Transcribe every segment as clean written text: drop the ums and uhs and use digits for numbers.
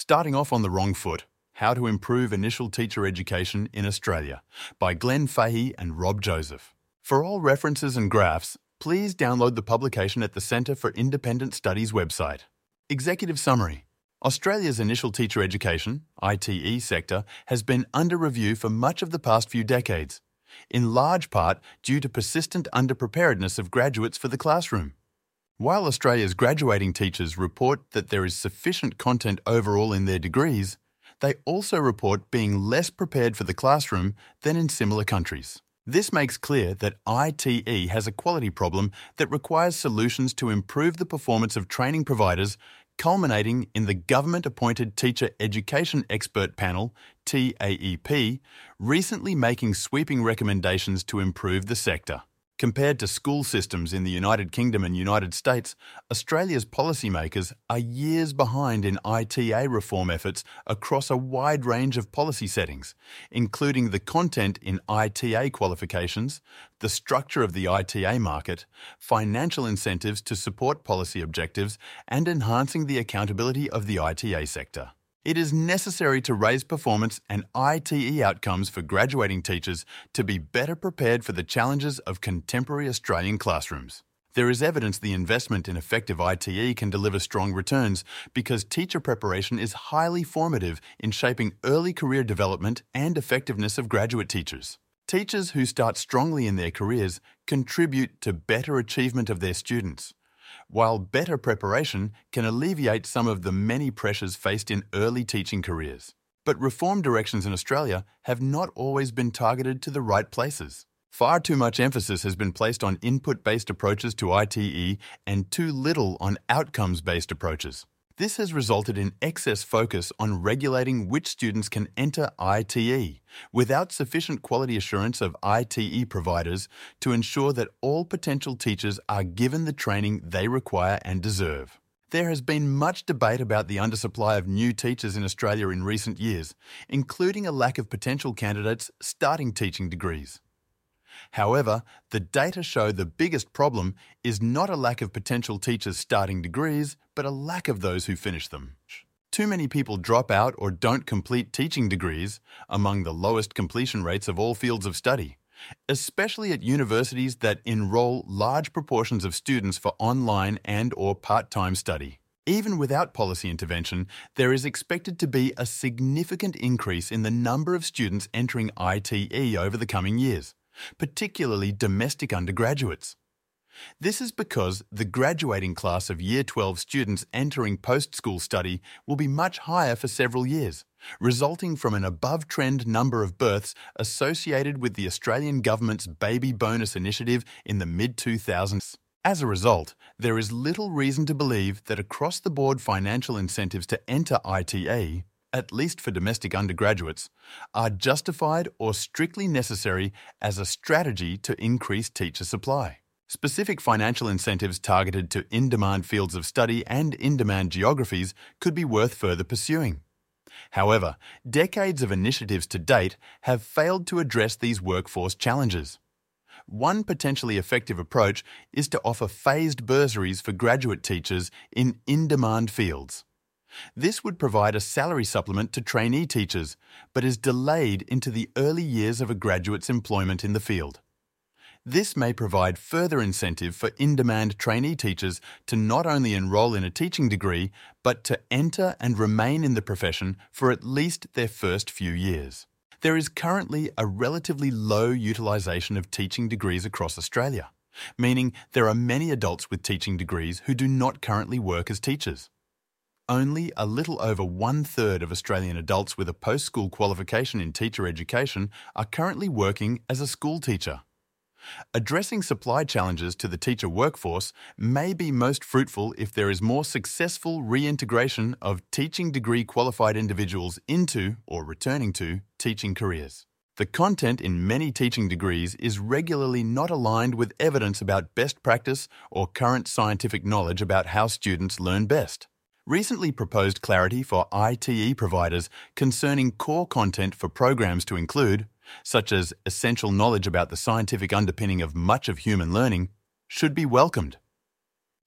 Starting off on the wrong foot, How to Improve Initial Teacher Education in Australia by Glenn Fahey and Rob Joseph. For all references and graphs, please download the publication at the Centre for Independent Studies website. Executive Summary. Australia's initial teacher education, ITE sector, has been under review for much of the past few decades, in large part due to persistent underpreparedness of graduates for the classroom. While Australia's graduating teachers report that there is sufficient content overall in their degrees, they also report being less prepared for the classroom than in similar countries. This makes clear that ITE has a quality problem that requires solutions to improve the performance of training providers, culminating in the government-appointed Teacher Education Expert Panel, TAEP, recently making sweeping recommendations to improve the sector. Compared to school systems in the United Kingdom and United States, Australia's policymakers are years behind in ITA reform efforts across a wide range of policy settings, including the content in ITA qualifications, the structure of the ITA market, financial incentives to support policy objectives, and enhancing the accountability of the ITA sector. It is necessary to raise performance and ITE outcomes for graduating teachers to be better prepared for the challenges of contemporary Australian classrooms. There is evidence the investment in effective ITE can deliver strong returns because teacher preparation is highly formative in shaping early career development and effectiveness of graduate teachers. Teachers who start strongly in their careers contribute to better achievement of their students, while better preparation can alleviate some of the many pressures faced in early teaching careers. But reform directions in Australia have not always been targeted to the right places. Far too much emphasis has been placed on input-based approaches to ITE and too little on outcomes-based approaches. This has resulted in excess focus on regulating which students can enter ITE, without sufficient quality assurance of ITE providers to ensure that all potential teachers are given the training they require and deserve. There has been much debate about the undersupply of new teachers in Australia in recent years, including a lack of potential candidates starting teaching degrees. However, the data show the biggest problem is not a lack of potential teachers starting degrees, but a lack of those who finish them. Too many people drop out or don't complete teaching degrees, among the lowest completion rates of all fields of study, especially at universities that enroll large proportions of students for online and/or part-time study. Even without policy intervention, there is expected to be a significant increase in the number of students entering ITE over the coming years, particularly domestic undergraduates. This is because the graduating class of Year 12 students entering post-school study will be much higher for several years, resulting from an above-trend number of births associated with the Australian government's baby bonus initiative in the mid-2000s. As a result, there is little reason to believe that across-the-board financial incentives to enter ITE, at least for domestic undergraduates, are justified or strictly necessary as a strategy to increase teacher supply. Specific financial incentives targeted to in-demand fields of study and in-demand geographies could be worth further pursuing. However, decades of initiatives to date have failed to address these workforce challenges. One potentially effective approach is to offer phased bursaries for graduate teachers in-demand fields. This would provide a salary supplement to trainee teachers, but is delayed into the early years of a graduate's employment in the field. This may provide further incentive for in-demand trainee teachers to not only enroll in a teaching degree, but to enter and remain in the profession for at least their first few years. There is currently a relatively low utilisation of teaching degrees across Australia, meaning there are many adults with teaching degrees who do not currently work as teachers. Only a little over one-third of Australian adults with a post-school qualification in teacher education are currently working as a school teacher. Addressing supply challenges to the teacher workforce may be most fruitful if there is more successful reintegration of teaching degree qualified individuals into, or returning to, teaching careers. The content in many teaching degrees is regularly not aligned with evidence about best practice or current scientific knowledge about how students learn best. Recently proposed clarity for ITE providers concerning core content for programs to include, such as essential knowledge about the scientific underpinning of much of human learning, should be welcomed.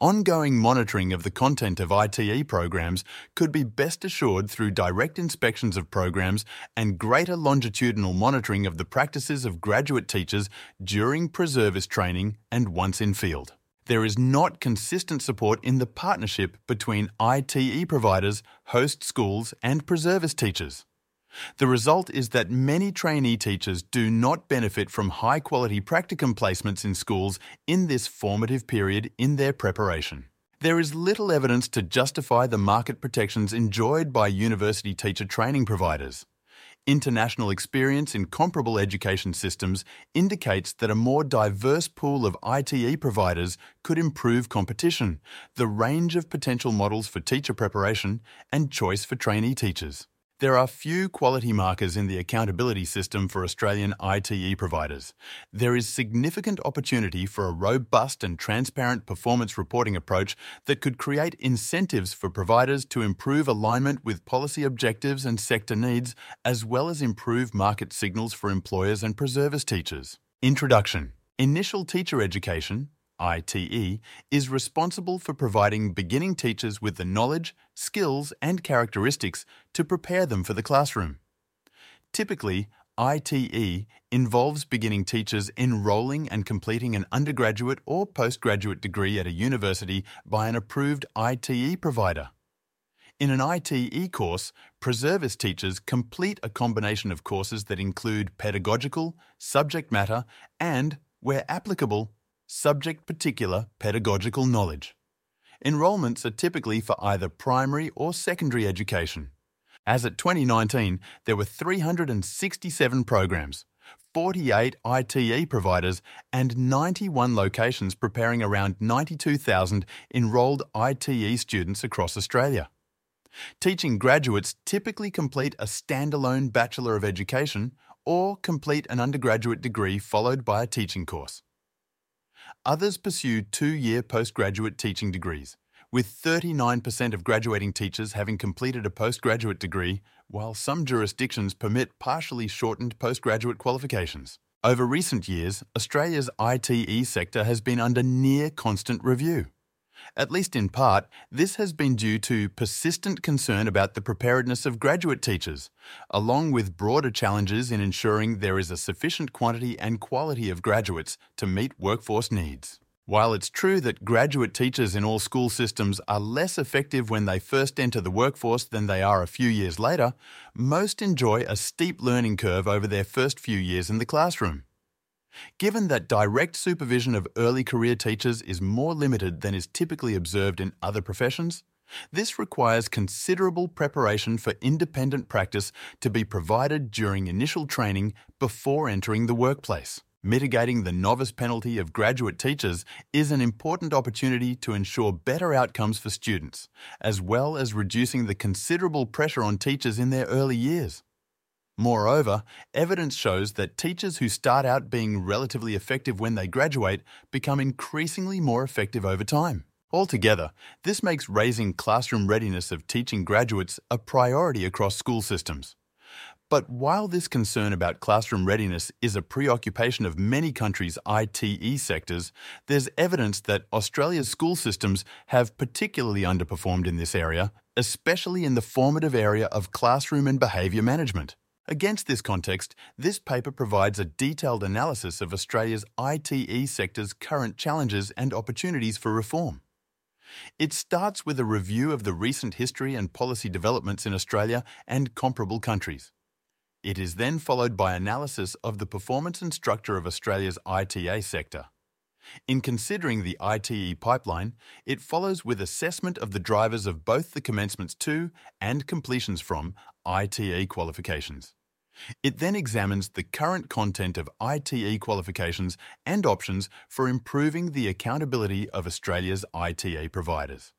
Ongoing monitoring of the content of ITE programs could be best assured through direct inspections of programs and greater longitudinal monitoring of the practices of graduate teachers during preservice training and once in field. There is not consistent support in the partnership between ITE providers, host schools and preservice teachers. The result is that many trainee teachers do not benefit from high-quality practicum placements in schools in this formative period in their preparation. There is little evidence to justify the market protections enjoyed by university teacher training providers. International experience in comparable education systems indicates that a more diverse pool of ITE providers could improve competition, the range of potential models for teacher preparation, and choice for trainee teachers. There are few quality markers in the accountability system for Australian ITE providers. There is significant opportunity for a robust and transparent performance reporting approach that could create incentives for providers to improve alignment with policy objectives and sector needs, as well as improve market signals for employers and preservice teachers. Introduction. Initial Teacher Education, ITE, is responsible for providing beginning teachers with the knowledge, skills and characteristics to prepare them for the classroom. Typically, ITE involves beginning teachers enrolling and completing an undergraduate or postgraduate degree at a university by an approved ITE provider. In an ITE course, preservice teachers complete a combination of courses that include pedagogical, subject matter and, where applicable, subject-particular pedagogical knowledge. Enrolments are typically for either primary or secondary education. As at 2019, there were 367 programs, 48 ITE providers and 91 locations preparing around 92,000 enrolled ITE students across Australia. Teaching graduates typically complete a standalone Bachelor of Education or complete an undergraduate degree followed by a teaching course. Others pursue 2-year postgraduate teaching degrees, with 39% of graduating teachers having completed a postgraduate degree, while some jurisdictions permit partially shortened postgraduate qualifications. Over recent years, Australia's ITE sector has been under near constant review. At least in part, this has been due to persistent concern about the preparedness of graduate teachers, along with broader challenges in ensuring there is a sufficient quantity and quality of graduates to meet workforce needs. While it's true that graduate teachers in all school systems are less effective when they first enter the workforce than they are a few years later, most enjoy a steep learning curve over their first few years in the classroom. Given that direct supervision of early career teachers is more limited than is typically observed in other professions, this requires considerable preparation for independent practice to be provided during initial training before entering the workplace. Mitigating the novice penalty of graduate teachers is an important opportunity to ensure better outcomes for students, as well as reducing the considerable pressure on teachers in their early years. Moreover, evidence shows that teachers who start out being relatively effective when they graduate become increasingly more effective over time. Altogether, this makes raising classroom readiness of teaching graduates a priority across school systems. But while this concern about classroom readiness is a preoccupation of many countries' ITE sectors, there's evidence that Australia's school systems have particularly underperformed in this area, especially in the formative area of classroom and behaviour management. Against this context, this paper provides a detailed analysis of Australia's ITE sector's current challenges and opportunities for reform. It starts with a review of the recent history and policy developments in Australia and comparable countries. It is then followed by analysis of the performance and structure of Australia's ITA sector. In considering the ITE pipeline, it follows with assessment of the drivers of both the commencements to and completions from ITE qualifications. It then examines the current content of ITE qualifications and options for improving the accountability of Australia's ITE providers.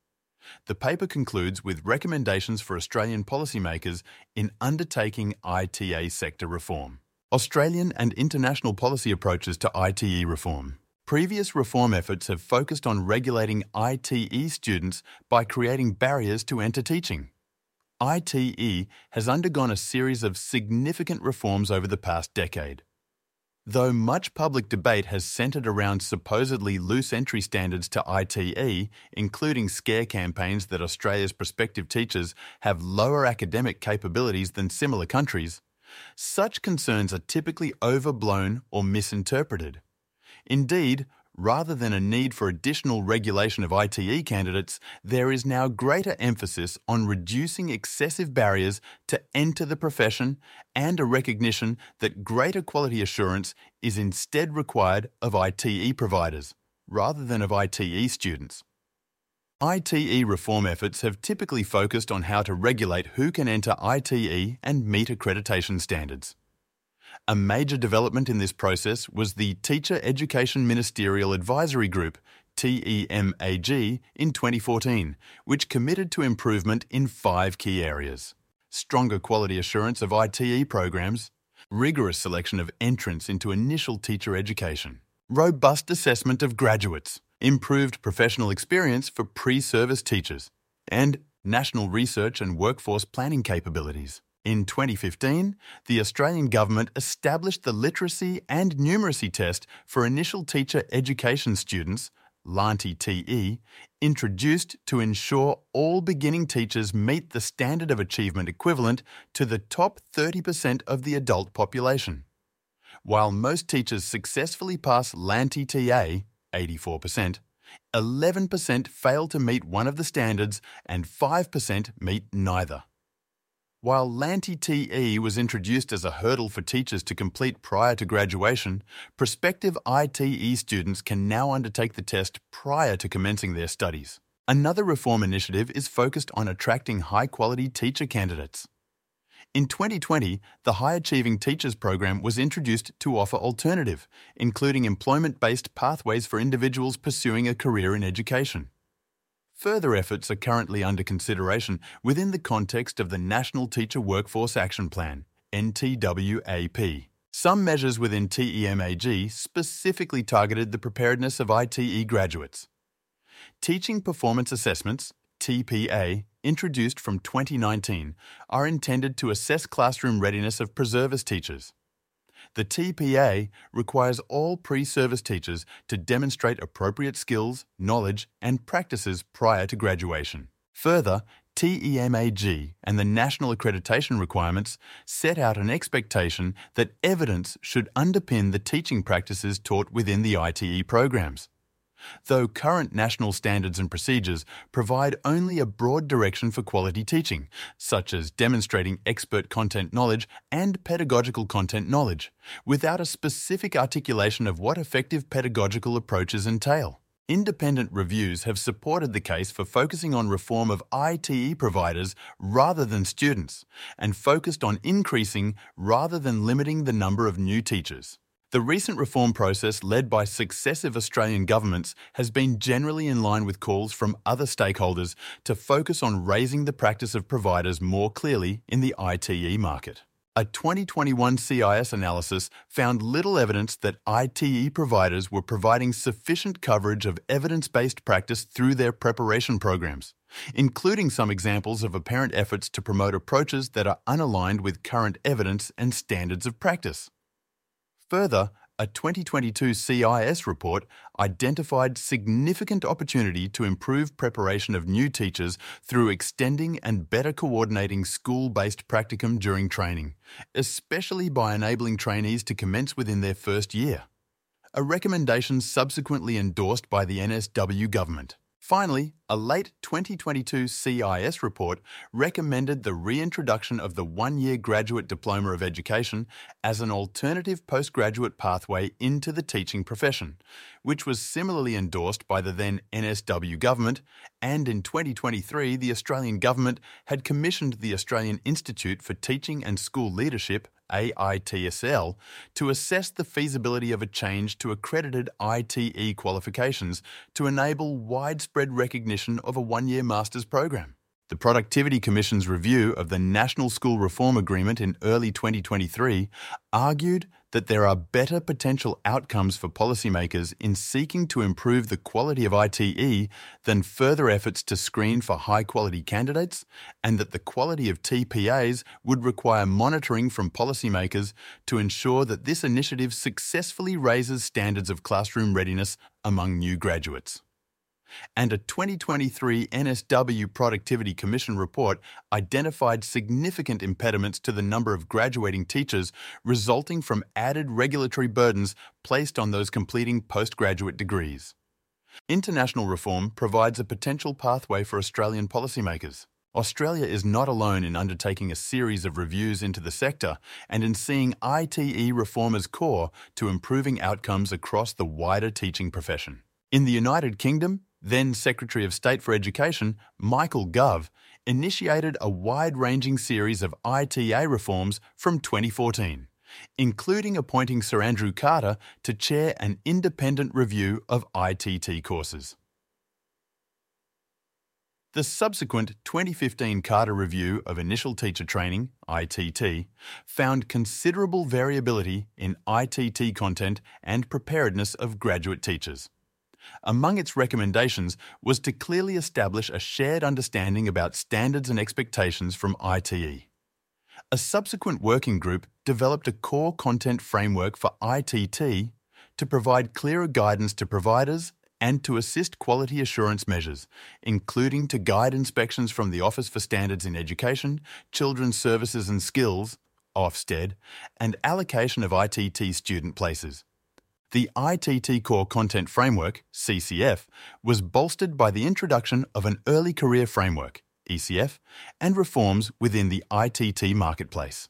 The paper concludes with recommendations for Australian policymakers in undertaking ITA sector reform. Australian and international policy approaches to ITE reform. Previous reform efforts have focused on regulating ITE students by creating barriers to enter teaching. ITE has undergone a series of significant reforms over the past decade. Though much public debate has centred around supposedly loose entry standards to ITE, including scare campaigns that Australia's prospective teachers have lower academic capabilities than similar countries, such concerns are typically overblown or misinterpreted. Indeed, rather than a need for additional regulation of ITE candidates, there is now greater emphasis on reducing excessive barriers to enter the profession and a recognition that greater quality assurance is instead required of ITE providers, rather than of ITE students. ITE reform efforts have typically focused on how to regulate who can enter ITE and meet accreditation standards. A major development in this process was the Teacher Education Ministerial Advisory Group, TEMAG, in 2014, which committed to improvement in 5 key areas: stronger quality assurance of ITE programs, rigorous selection of entrants into initial teacher education, robust assessment of graduates, improved professional experience for pre-service teachers, and national research and workforce planning capabilities. In 2015, the Australian government established the literacy and numeracy test for initial teacher education students, LANTITE, introduced to ensure all beginning teachers meet the standard of achievement equivalent to the top 30% of the adult population. While most teachers successfully pass LANTITE, 84%, 11% fail to meet one of the standards and 5% meet neither. While LANTITE was introduced as a hurdle for teachers to complete prior to graduation, prospective ITE students can now undertake the test prior to commencing their studies. Another reform initiative is focused on attracting high-quality teacher candidates. In 2020, the High Achieving Teachers program was introduced to offer alternative, including employment-based pathways for individuals pursuing a career in education. Further efforts are currently under consideration within the context of the National Teacher Workforce Action Plan, NTWAP. Some measures within TEMAG specifically targeted the preparedness of ITE graduates. Teaching Performance Assessments, TPA, introduced from 2019, are intended to assess classroom readiness of preservice teachers. The TPA requires all pre-service teachers to demonstrate appropriate skills, knowledge, and practices prior to graduation. Further, TEMAG and the national accreditation requirements set out an expectation that evidence should underpin the teaching practices taught within the ITE programs. Though current national standards and procedures provide only a broad direction for quality teaching, such as demonstrating expert content knowledge and pedagogical content knowledge, without a specific articulation of what effective pedagogical approaches entail. Independent reviews have supported the case for focusing on reform of ITE providers rather than students, and focused on increasing rather than limiting the number of new teachers. The recent reform process led by successive Australian governments has been generally in line with calls from other stakeholders to focus on raising the practice of providers more clearly in the ITE market. A 2021 CIS analysis found little evidence that ITE providers were providing sufficient coverage of evidence-based practice through their preparation programs, including some examples of apparent efforts to promote approaches that are unaligned with current evidence and standards of practice. Further, a 2022 CIS report identified significant opportunity to improve preparation of new teachers through extending and better coordinating school-based practicum during training, especially by enabling trainees to commence within their first year, a recommendation subsequently endorsed by the NSW government. Finally, a late 2022 CIS report recommended the reintroduction of the one-year graduate diploma of education as an alternative postgraduate pathway into the teaching profession, which was similarly endorsed by the then NSW government, and in 2023 the Australian government had commissioned the Australian Institute for Teaching and School Leadership, AITSL, to assess the feasibility of a change to accredited ITE qualifications to enable widespread recognition of a one-year master's program. The Productivity Commission's review of the National School Reform Agreement in early 2023 argued that there are better potential outcomes for policymakers in seeking to improve the quality of ITE than further efforts to screen for high-quality candidates, and that the quality of TPAs would require monitoring from policymakers to ensure that this initiative successfully raises standards of classroom readiness among new graduates. And a 2023 NSW Productivity Commission report identified significant impediments to the number of graduating teachers resulting from added regulatory burdens placed on those completing postgraduate degrees. International reform provides a potential pathway for Australian policymakers. Australia is not alone in undertaking a series of reviews into the sector and in seeing ITE reform as core to improving outcomes across the wider teaching profession. In the United Kingdom, then Secretary of State for Education, Michael Gove, initiated a wide-ranging series of ITA reforms from 2014, including appointing Sir Andrew Carter to chair an independent review of ITT courses. The subsequent 2015 Carter Review of Initial Teacher Training, ITT, found considerable variability in ITT content and preparedness of graduate teachers. Among its recommendations was to clearly establish a shared understanding about standards and expectations from ITE. A subsequent working group developed a core content framework for ITT to provide clearer guidance to providers and to assist quality assurance measures, including to guide inspections from the Office for Standards in Education, Children's Services and Skills, Ofsted, and allocation of ITT student places. The ITT Core Content Framework, CCF, was bolstered by the introduction of an Early Career Framework, ECF, and reforms within the ITT marketplace.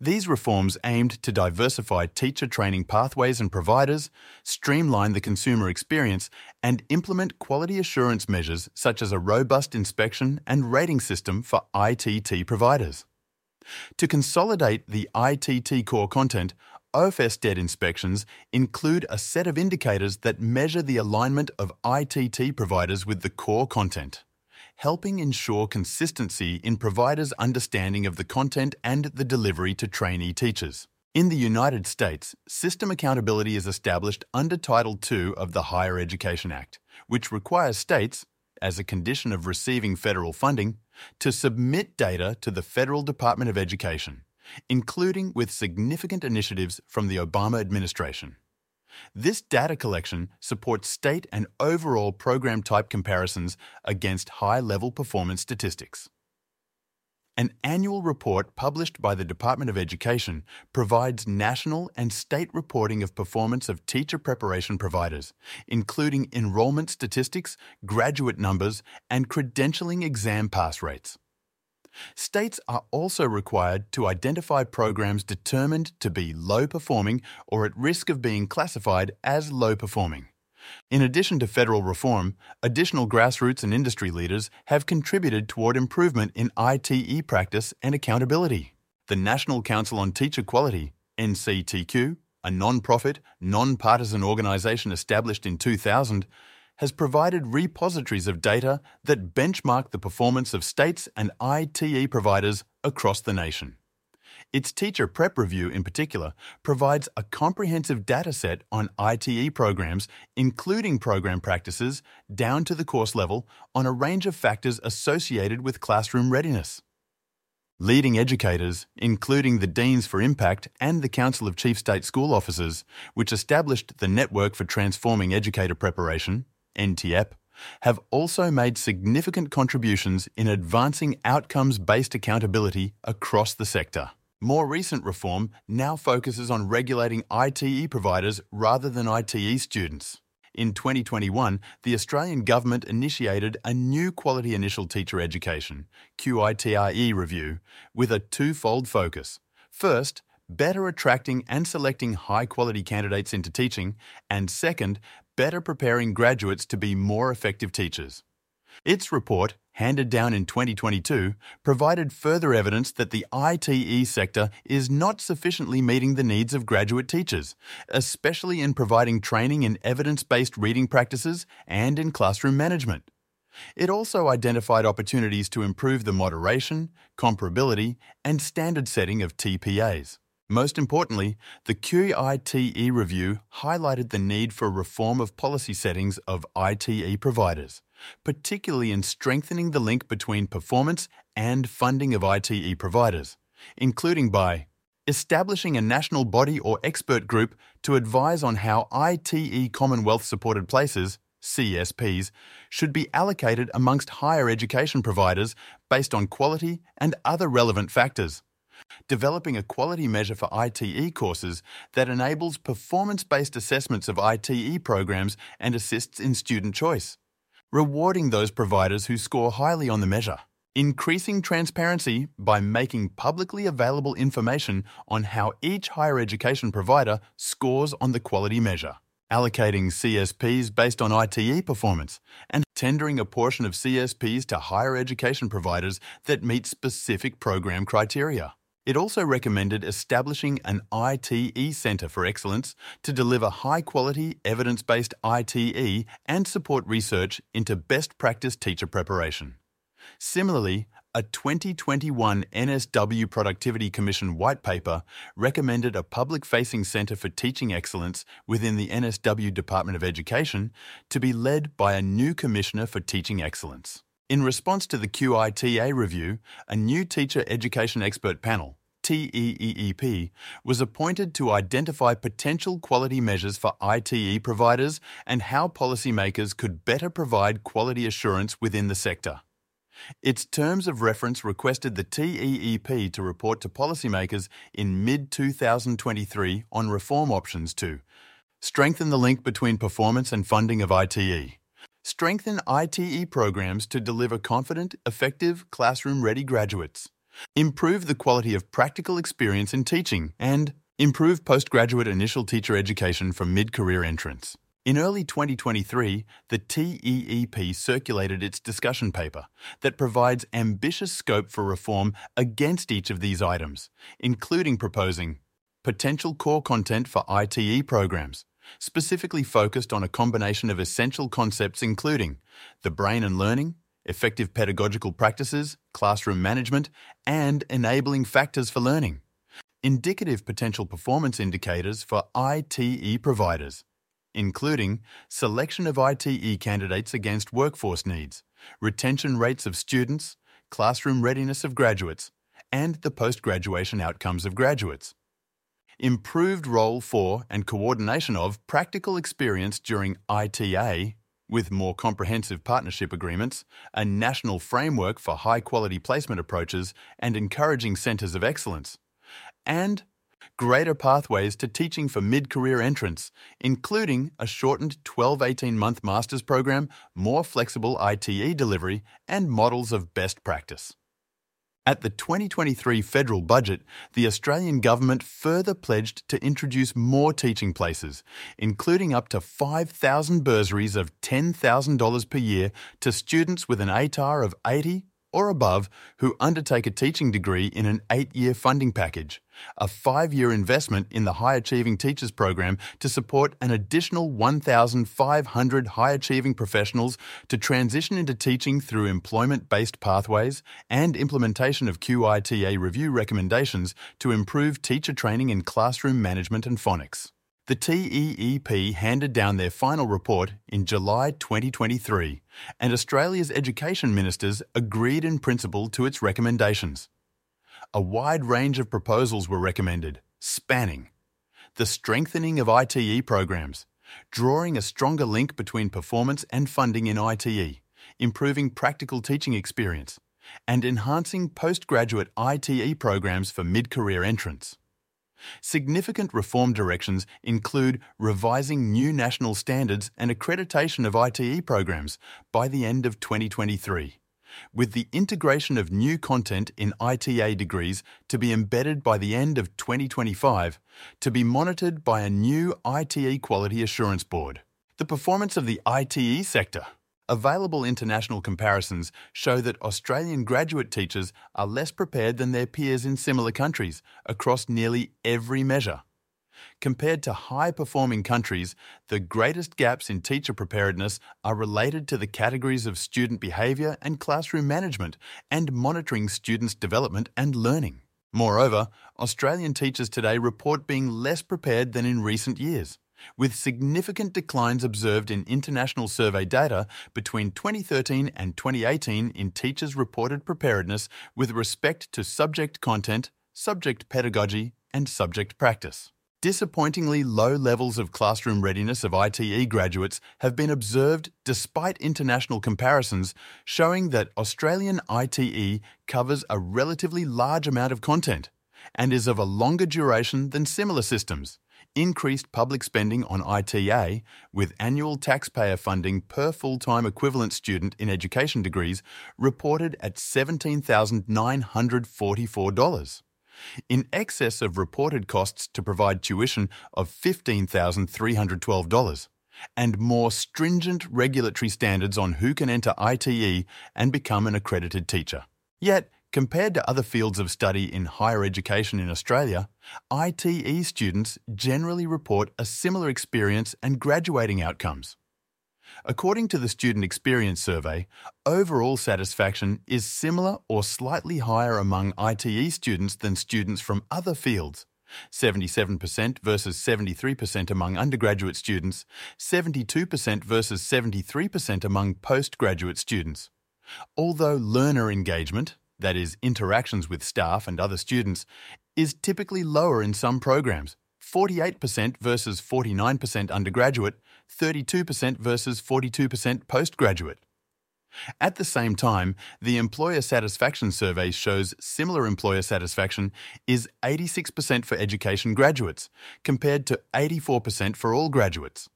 These reforms aimed to diversify teacher training pathways and providers, streamline the consumer experience, and implement quality assurance measures such as a robust inspection and rating system for ITT providers. To consolidate the ITT core content, Ofsted inspections include a set of indicators that measure the alignment of ITT providers with the core content, helping ensure consistency in providers' understanding of the content and the delivery to trainee teachers. In the United States, system accountability is established under Title II of the Higher Education Act, which requires states, as a condition of receiving federal funding, to submit data to the Federal Department of Education, including with significant initiatives from the Obama administration. This data collection supports state and overall program type comparisons against high-level performance statistics. An annual report published by the Department of Education provides national and state reporting of performance of teacher preparation providers, including enrollment statistics, graduate numbers, and credentialing exam pass rates. States are also required to identify programs determined to be low-performing or at risk of being classified as low-performing. In addition to federal reform, additional grassroots and industry leaders have contributed toward improvement in ITE practice and accountability. The National Council on Teacher Quality, NCTQ, a non-profit, non-partisan organization established in 2000, has provided repositories of data that benchmark the performance of states and ITE providers across the nation. Its Teacher Prep Review, in particular, provides a comprehensive dataset on ITE programs, including program practices, down to the course level, on a range of factors associated with classroom readiness. Leading educators, including the Deans for Impact and the Council of Chief State School Officers, which established the Network for Transforming Educator Preparation, NTEP, have also made significant contributions in advancing outcomes-based accountability across the sector. More recent reform now focuses on regulating ITE providers rather than ITE students. In 2021, the Australian government initiated a new Quality Initial Teacher Education, QITIE review, with a twofold focus. First, better attracting and selecting high-quality candidates into teaching, and second, better preparing graduates to be more effective teachers. Its report, handed down in 2022, provided further evidence that the ITE sector is not sufficiently meeting the needs of graduate teachers, especially in providing training in evidence-based reading practices and in classroom management. It also identified opportunities to improve the moderation, comparability, and standard setting of TPAs. Most importantly, the QITE review highlighted the need for reform of policy settings of ITE providers, particularly in strengthening the link between performance and funding of ITE providers, including by establishing a national body or expert group to advise on how ITE Commonwealth-supported places, CSPs, should be allocated amongst higher education providers based on quality and other relevant factors. Developing a quality measure for ITE courses that enables performance-based assessments of ITE programs and assists in student choice. Rewarding those providers who score highly on the measure. Increasing transparency by making publicly available information on how each higher education provider scores on the quality measure. Allocating CSPs based on ITE performance and tendering a portion of CSPs to higher education providers that meet specific program criteria. It also recommended establishing an ITE Centre for Excellence to deliver high-quality, evidence-based ITE and support research into best practice teacher preparation. Similarly, a 2021 NSW Productivity Commission white paper recommended a public-facing centre for teaching excellence within the NSW Department of Education to be led by a new Commissioner for Teaching Excellence. In response to the QITA review, a new Teacher Education Expert Panel, TEEEP, was appointed to identify potential quality measures for ITE providers and how policymakers could better provide quality assurance within the sector. Its terms of reference requested the TEEP to report to policymakers in mid-2023 on reform options to strengthen the link between performance and funding of ITE, strengthen ITE programs to deliver confident, effective, classroom-ready graduates, improve the quality of practical experience in teaching, and improve postgraduate initial teacher education for mid-career entrants. In early 2023, the TEEP circulated its discussion paper that provides ambitious scope for reform against each of these items, including proposing potential core content for ITE programs, specifically focused on a combination of essential concepts including the brain and learning, effective pedagogical practices, classroom management, and enabling factors for learning, indicative potential performance indicators for ITE providers, including selection of ITE candidates against workforce needs, retention rates of students, classroom readiness of graduates, and the post-graduation outcomes of graduates. Improved role for and coordination of practical experience during ITA, with more comprehensive partnership agreements, a national framework for high-quality placement approaches and encouraging centres of excellence, and greater pathways to teaching for mid-career entrants, including a shortened 12-18-month master's program, more flexible ITE delivery, and models of best practice. At the 2023 federal budget, the Australian government further pledged to introduce more teaching places, including up to 5,000 bursaries of $10,000 per year to students with an ATAR of 80 or above who undertake a teaching degree in an 8-year funding package, a 5-year investment in the High Achieving Teachers Program to support an additional 1,500 high-achieving professionals to transition into teaching through employment-based pathways and implementation of QITA review recommendations to improve teacher training in classroom management and phonics. The TEEP handed down their final report in July 2023, and Australia's education ministers agreed in principle to its recommendations. A wide range of proposals were recommended, spanning the strengthening of ITE programs, drawing a stronger link between performance and funding in ITE, improving practical teaching experience, and enhancing postgraduate ITE programs for mid-career entrants. Significant reform directions include revising new national standards and accreditation of ITE programs by the end of 2023, with the integration of new content in ITA degrees to be embedded by the end of 2025 to be monitored by a new ITE Quality Assurance Board. The performance of the ITE sector. Available international comparisons show that Australian graduate teachers are less prepared than their peers in similar countries across nearly every measure. Compared to high-performing countries, the greatest gaps in teacher preparedness are related to the categories of student behaviour and classroom management and monitoring students' development and learning. Moreover, Australian teachers today report being less prepared than in recent years, with significant declines observed in international survey data between 2013 and 2018 in teachers' reported preparedness with respect to subject content, subject pedagogy, and subject practice. Disappointingly low levels of classroom readiness of ITE graduates have been observed despite international comparisons showing that Australian ITE covers a relatively large amount of content and is of a longer duration than similar systems. Increased public spending on ITA, with annual taxpayer funding per full-time equivalent student in education degrees reported at $17,944, in excess of reported costs to provide tuition of $15,312, and more stringent regulatory standards on who can enter ITE and become an accredited teacher. Yet, compared to other fields of study in higher education in Australia, ITE students generally report a similar experience and graduating outcomes. According to the Student Experience Survey, overall satisfaction is similar or slightly higher among ITE students than students from other fields, 77% versus 73% among undergraduate students, 72% versus 73% among postgraduate students. Although learner engagement, that is, interactions with staff and other students, is typically lower in some programs, 48% versus 49% undergraduate, 32% versus 42% postgraduate. At the same time, the Employer Satisfaction Survey shows similar employer satisfaction is 86% for education graduates, compared to 84% for all graduates.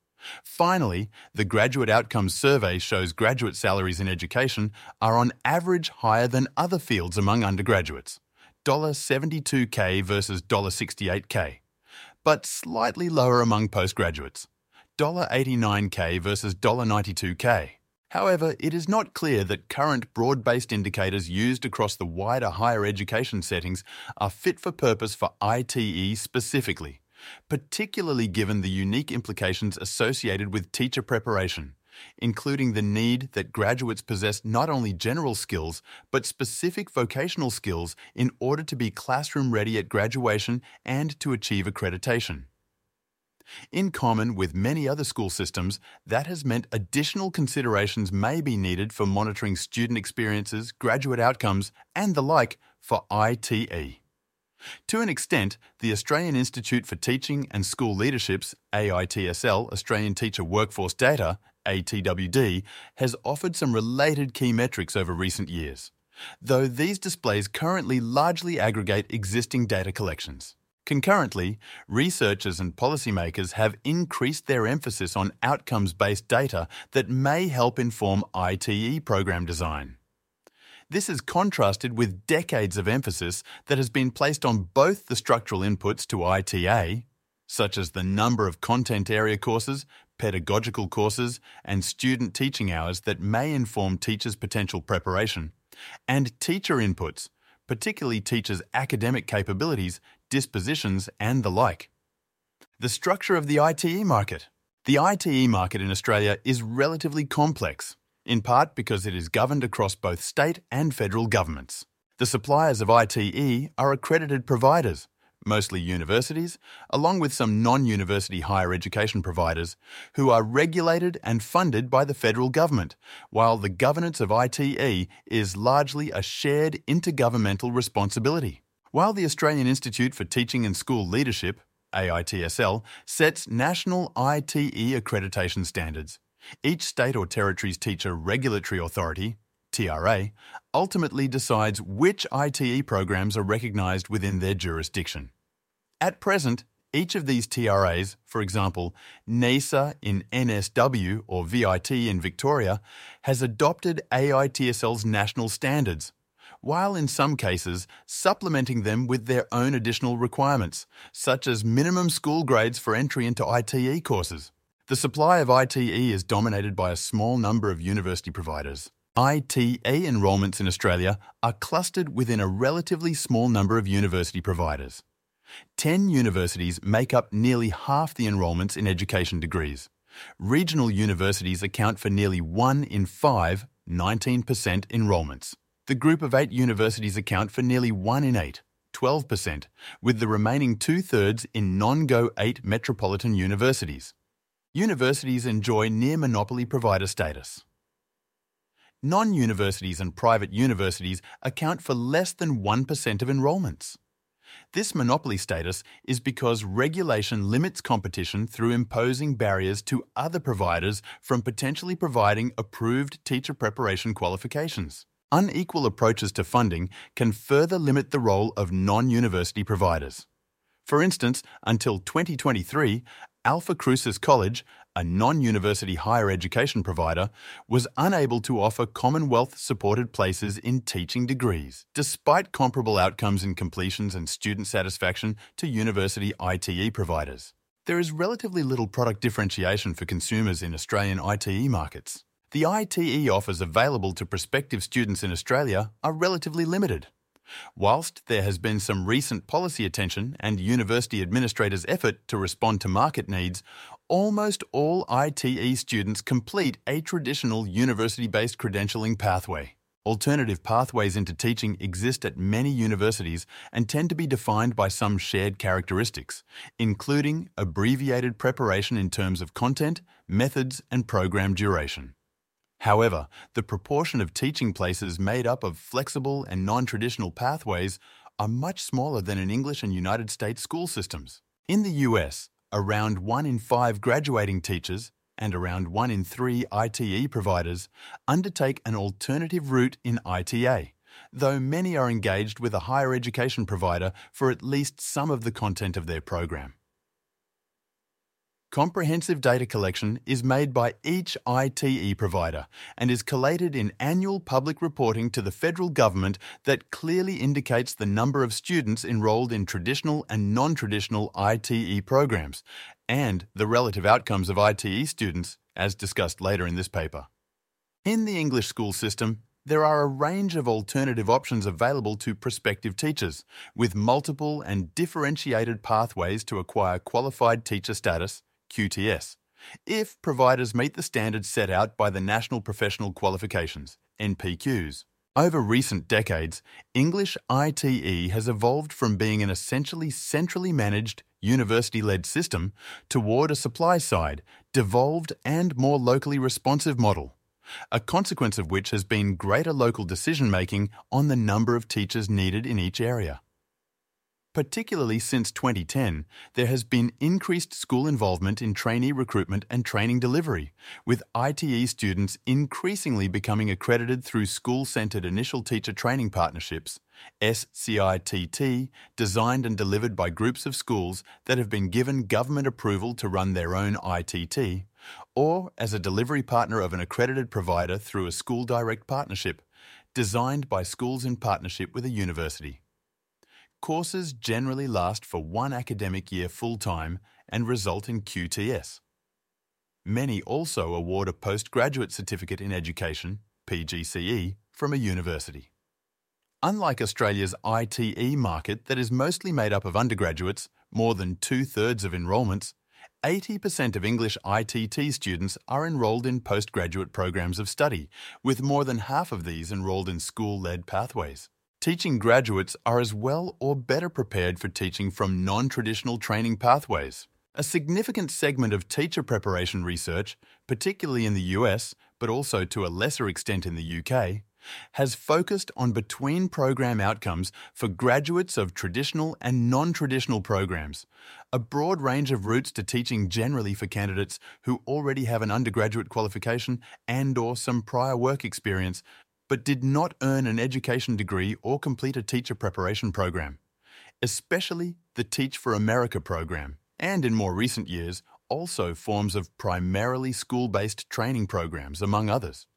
Finally, the Graduate Outcomes Survey shows graduate salaries in education are on average higher than other fields among undergraduates, $72K versus $68K, but slightly lower among postgraduates, $89K versus $92K. However, it is not clear that current broad-based indicators used across the wider higher education settings are fit for purpose for ITE specifically, particularly given the unique implications associated with teacher preparation, including the need that graduates possess not only general skills but specific vocational skills in order to be classroom ready at graduation and to achieve accreditation. In common with many other school systems, that has meant additional considerations may be needed for monitoring student experiences, graduate outcomes, and the like for ITE. To an extent, the Australian Institute for Teaching and School Leadership's AITSL, Australian Teacher Workforce Data, ATWD, has offered some related key metrics over recent years, though these displays currently largely aggregate existing data collections. Concurrently, researchers and policymakers have increased their emphasis on outcomes-based data that may help inform ITE program design. This is contrasted with decades of emphasis that has been placed on both the structural inputs to ITA, such as the number of content area courses, pedagogical courses, and student teaching hours that may inform teachers' potential preparation, and teacher inputs, particularly teachers' academic capabilities, dispositions, and the like. The structure of the ITE market. The ITE market in Australia is relatively complex, in part because it is governed across both state and federal governments. The suppliers of ITE are accredited providers, mostly universities, along with some non-university higher education providers, who are regulated and funded by the federal government, while the governance of ITE is largely a shared intergovernmental responsibility. While the Australian Institute for Teaching and School Leadership, AITSL, sets national ITE accreditation standards, each state or territory's Teacher Regulatory Authority, TRA, ultimately decides which ITE programs are recognised within their jurisdiction. At present, each of these TRAs, for example, NESA in NSW or VIT in Victoria, has adopted AITSL's national standards, while in some cases supplementing them with their own additional requirements, such as minimum school grades for entry into ITE courses. The supply of ITE is dominated by a small number of university providers. ITE enrolments in Australia are clustered within a relatively small number of university providers. 10 universities make up nearly half the enrolments in education degrees. Regional universities account for nearly 1 in 5, 19% enrolments. The group of 8 universities account for nearly 1 in 8, 12%, with the remaining two-thirds in non-Go 8 metropolitan universities. Universities enjoy near-monopoly provider status. Non-universities and private universities account for less than 1% of enrolments. This monopoly status is because regulation limits competition through imposing barriers to other providers from potentially providing approved teacher preparation qualifications. Unequal approaches to funding can further limit the role of non-university providers. For instance, until 2023, Alpha Cruces College, a non-university higher education provider, was unable to offer Commonwealth-supported places in teaching degrees, despite comparable outcomes in completions and student satisfaction to university ITE providers. There is relatively little product differentiation for consumers in Australian ITE markets. The ITE offers available to prospective students in Australia are relatively limited. Whilst there has been some recent policy attention and university administrators' effort to respond to market needs, almost all ITE students complete a traditional university-based credentialing pathway. Alternative pathways into teaching exist at many universities and tend to be defined by some shared characteristics, including abbreviated preparation in terms of content, methods, and program duration. However, the proportion of teaching places made up of flexible and non-traditional pathways are much smaller than in English and United States school systems. In the US, around 1 in 5 graduating teachers and around 1 in 3 ITE providers undertake an alternative route in ITA, though many are engaged with a higher education provider for at least some of the content of their program. Comprehensive data collection is made by each ITE provider and is collated in annual public reporting to the federal government that clearly indicates the number of students enrolled in traditional and non-traditional ITE programs and the relative outcomes of ITE students, as discussed later in this paper. In the English school system, there are a range of alternative options available to prospective teachers, with multiple and differentiated pathways to acquire qualified teacher status, QTS, if providers meet the standards set out by the National Professional Qualifications, NPQs. Over recent decades, English ITE has evolved from being an essentially centrally managed, university-led system toward a supply-side, devolved and more locally responsive model, a consequence of which has been greater local decision-making on the number of teachers needed in each area. Particularly since 2010, there has been increased school involvement in trainee recruitment and training delivery, with ITE students increasingly becoming accredited through school-centred initial teacher training partnerships, SCITT, designed and delivered by groups of schools that have been given government approval to run their own ITT, or as a delivery partner of an accredited provider through a school direct partnership, designed by schools in partnership with a university. Courses generally last for 1 academic year full-time and result in QTS. Many also award a postgraduate certificate in education, PGCE, from a university. Unlike Australia's ITE market that is mostly made up of undergraduates, more than two-thirds of enrolments, 80% of English ITT students are enrolled in postgraduate programs of study, with more than half of these enrolled in school-led pathways. Teaching graduates are as well or better prepared for teaching from non-traditional training pathways. A significant segment of teacher preparation research, particularly in the US, but also to a lesser extent in the UK, has focused on between-program outcomes for graduates of traditional and non-traditional programs, a broad range of routes to teaching generally for candidates who already have an undergraduate qualification and/or some prior work experience, but did not earn an education degree or complete a teacher preparation program, especially the Teach for America program, and in more recent years, also forms of primarily school-based training programs, among others.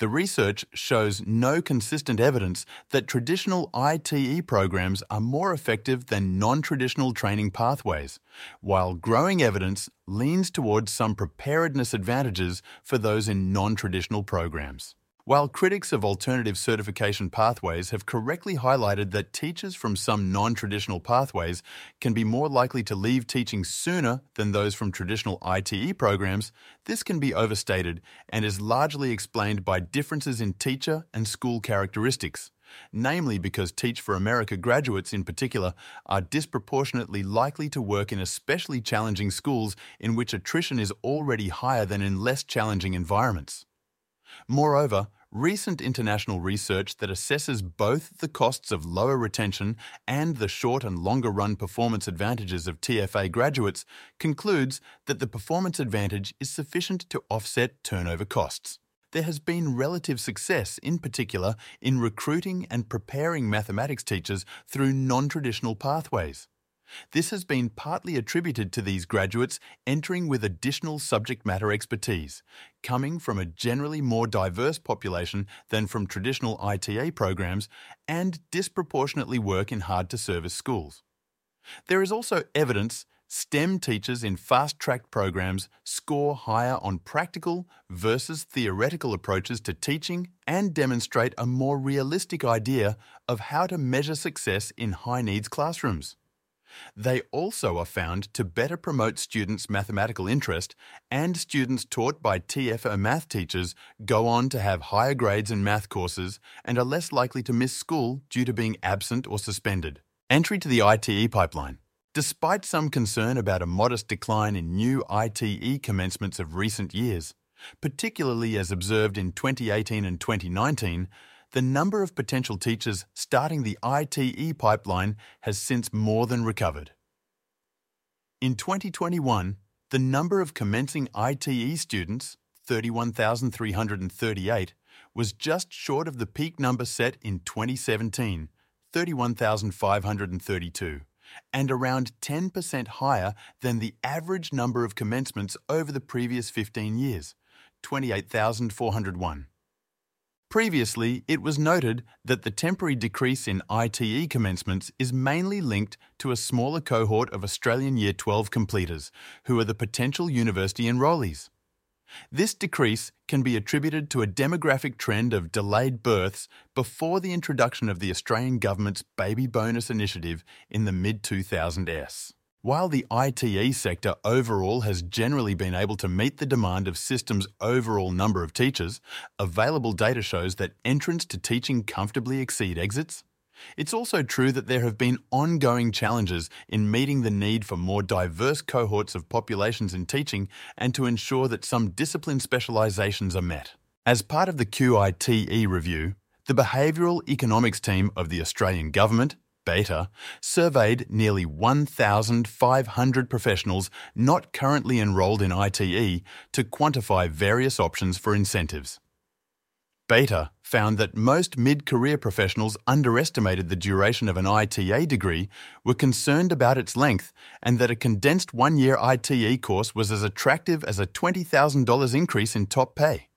The research shows no consistent evidence that traditional ITE programs are more effective than non-traditional training pathways, while growing evidence leans towards some preparedness advantages for those in non-traditional programs. While critics of alternative certification pathways have correctly highlighted that teachers from some non-traditional pathways can be more likely to leave teaching sooner than those from traditional ITE programs, this can be overstated and is largely explained by differences in teacher and school characteristics, namely because Teach for America graduates in particular are disproportionately likely to work in especially challenging schools in which attrition is already higher than in less challenging environments. Moreover, recent international research that assesses both the costs of lower retention and the short and longer run performance advantages of TFA graduates concludes that the performance advantage is sufficient to offset turnover costs. There has been relative success, in particular, in recruiting and preparing mathematics teachers through non-traditional pathways. This has been partly attributed to these graduates entering with additional subject matter expertise, coming from a generally more diverse population than from traditional ITA programs, and disproportionately work in hard-to-service schools. There is also evidence STEM teachers in fast-tracked programs score higher on practical versus theoretical approaches to teaching and demonstrate a more realistic idea of how to measure success in high-needs classrooms. They also are found to better promote students' mathematical interest, and students taught by TFA math teachers go on to have higher grades in math courses and are less likely to miss school due to being absent or suspended. Entry to the ITE pipeline. Despite some concern about a modest decline in new ITE commencements of recent years, particularly as observed in 2018 and 2019, the number of potential teachers starting the ITE pipeline has since more than recovered. In 2021, the number of commencing ITE students, 31,338, was just short of the peak number set in 2017, 31,532, and around 10% higher than the average number of commencements over the previous 15 years, 28,401. Previously, it was noted that the temporary decrease in ITE commencements is mainly linked to a smaller cohort of Australian Year 12 completers, who are the potential university enrollees. This decrease can be attributed to a demographic trend of delayed births before the introduction of the Australian Government's Baby Bonus Initiative in the mid-2000s. While the ITE sector overall has generally been able to meet the demand of systems' overall number of teachers, available data shows that entrants to teaching comfortably exceed exits. It's also true that there have been ongoing challenges in meeting the need for more diverse cohorts of populations in teaching and to ensure that some discipline specialisations are met. As part of the QITE review, the Behavioural Economics team of the Australian Government, Beta, surveyed nearly 1,500 professionals not currently enrolled in ITE to quantify various options for incentives. Beta found that most mid-career professionals underestimated the duration of an ITA degree, were concerned about its length, and that a condensed one-year ITE course was as attractive as a $20,000 increase in top pay,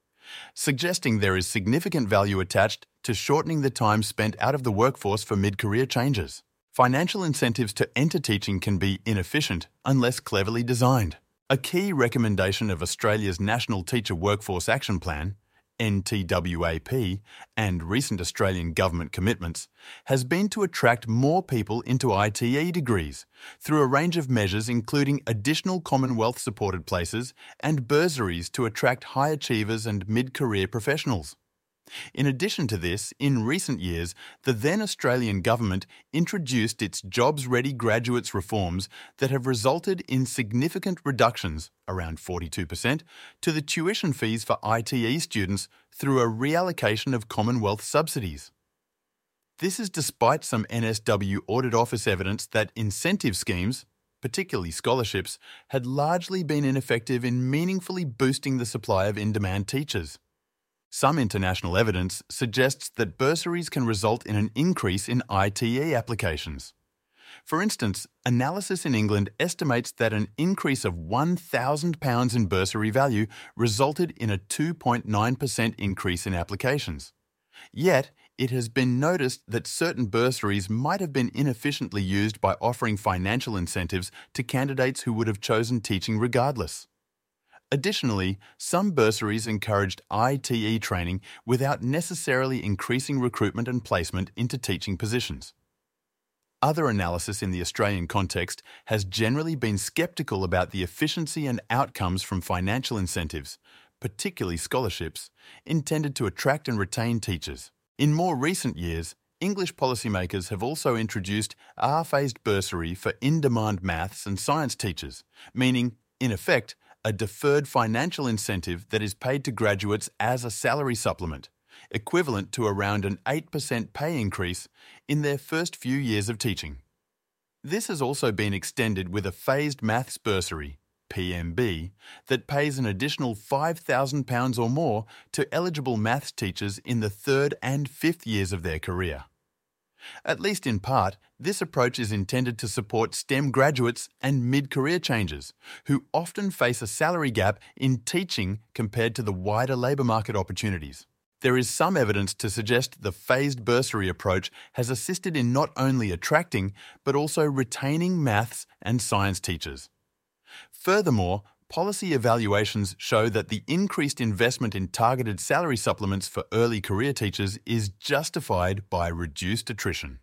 suggesting there is significant value attached to shortening the time spent out of the workforce for mid-career changes. Financial incentives to enter teaching can be inefficient unless cleverly designed. A key recommendation of Australia's National Teacher Workforce Action Plan, NTWAP, and recent Australian government commitments has been to attract more people into ITE degrees through a range of measures including additional Commonwealth-supported places and bursaries to attract high achievers and mid-career professionals. In addition to this, in recent years, the then Australian government introduced its Jobs Ready Graduates reforms that have resulted in significant reductions, around 42%, to the tuition fees for ITE students through a reallocation of Commonwealth subsidies. This is despite some NSW Audit Office evidence that incentive schemes, particularly scholarships, had largely been ineffective in meaningfully boosting the supply of in-demand teachers. Some international evidence suggests that bursaries can result in an increase in ITE applications. For instance, analysis in England estimates that an increase of £1,000 in bursary value resulted in a 2.9% increase in applications. Yet, it has been noticed that certain bursaries might have been inefficiently used by offering financial incentives to candidates who would have chosen teaching regardless. Additionally, some bursaries encouraged ITE training without necessarily increasing recruitment and placement into teaching positions. Other analysis in the Australian context has generally been sceptical about the efficiency and outcomes from financial incentives, particularly scholarships, intended to attract and retain teachers. In more recent years, English policymakers have also introduced R-phased bursary for in-demand maths and science teachers, meaning, in effect, a deferred financial incentive that is paid to graduates as a salary supplement, equivalent to around an 8% pay increase in their first few years of teaching. This has also been extended with a phased maths bursary, PMB, that pays an additional £5,000 or more to eligible maths teachers in the third and fifth years of their career. At least in part, this approach is intended to support STEM graduates and mid-career changers, who often face a salary gap in teaching compared to the wider labour market opportunities. There is some evidence to suggest the phased bursary approach has assisted in not only attracting, but also retaining maths and science teachers. Furthermore, policy evaluations show that the increased investment in targeted salary supplements for early career teachers is justified by reduced attrition.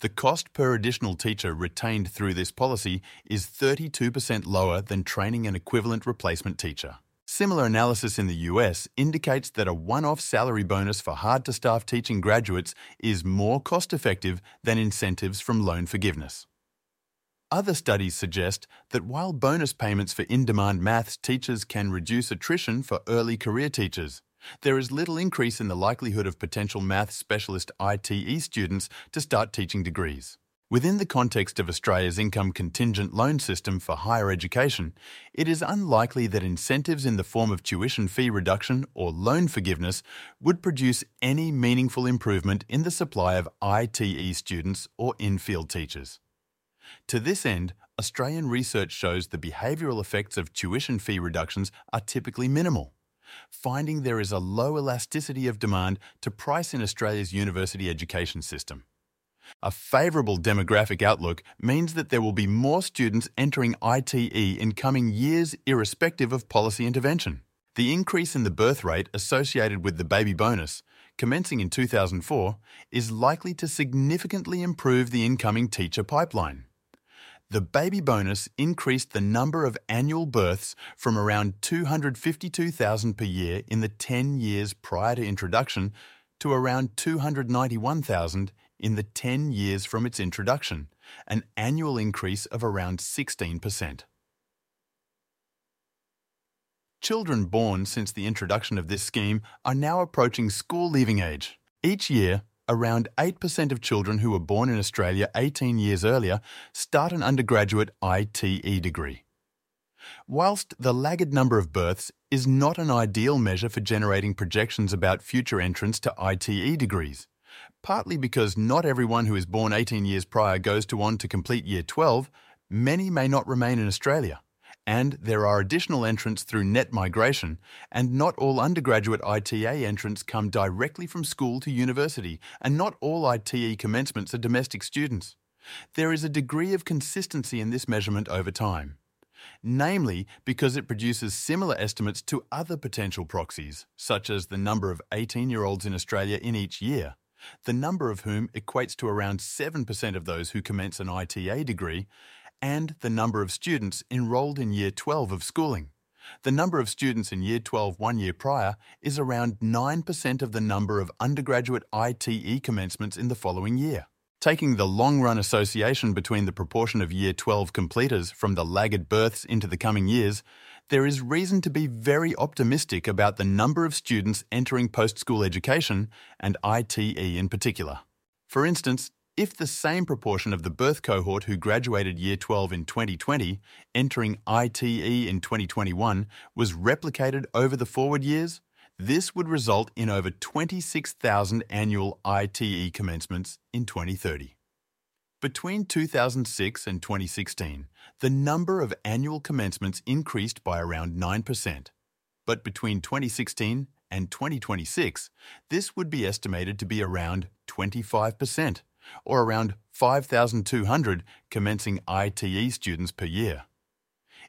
The cost per additional teacher retained through this policy is 32% lower than training an equivalent replacement teacher. Similar analysis in the US indicates that a one-off salary bonus for hard-to-staff teaching graduates is more cost-effective than incentives from loan forgiveness. Other studies suggest that while bonus payments for in-demand maths teachers can reduce attrition for early career teachers, there is little increase in the likelihood of potential maths specialist ITE students to start teaching degrees. Within the context of Australia's income contingent loan system for higher education, it is unlikely that incentives in the form of tuition fee reduction or loan forgiveness would produce any meaningful improvement in the supply of ITE students or in-field teachers. To this end, Australian research shows the behavioural effects of tuition fee reductions are typically minimal, finding there is a low elasticity of demand to price in Australia's university education system. A favourable demographic outlook means that there will be more students entering ITE in coming years irrespective of policy intervention. The increase in the birth rate associated with the baby bonus, commencing in 2004, is likely to significantly improve the incoming teacher pipeline. The baby bonus increased the number of annual births from around 252,000 per year in the 10 years prior to introduction to around 291,000 in the 10 years from its introduction, an annual increase of around 16%. Children born since the introduction of this scheme are now approaching school leaving age. Each year, around 8% of children who were born in Australia 18 years earlier start an undergraduate ITE degree. Whilst the laggard number of births is not an ideal measure for generating projections about future entrants to ITE degrees, partly because not everyone who is born 18 years prior goes on to complete Year 12, many may not remain in Australia, and there are additional entrants through net migration, and not all undergraduate ITE entrants come directly from school to university, and not all ITE commencements are domestic students. There is a degree of consistency in this measurement over time, namely because it produces similar estimates to other potential proxies, such as the number of 18-year-olds in Australia in each year, the number of whom equates to around 7% of those who commence an ITA degree, and the number of students enrolled in Year 12 of schooling. The number of students in Year 12 one year prior is around 9% of the number of undergraduate ITE commencements in the following year. Taking the long-run association between the proportion of Year 12 completers from the laggard births into the coming years, there is reason to be very optimistic about the number of students entering post-school education and ITE in particular. For instance, if the same proportion of the birth cohort who graduated Year 12 in 2020 entering ITE in 2021 was replicated over the forward years, this would result in over 26,000 annual ITE commencements in 2030. Between 2006 and 2016, the number of annual commencements increased by around 9%, but between 2016 and 2026, this would be estimated to be around 25%, or around 5,200 commencing ITE students per year.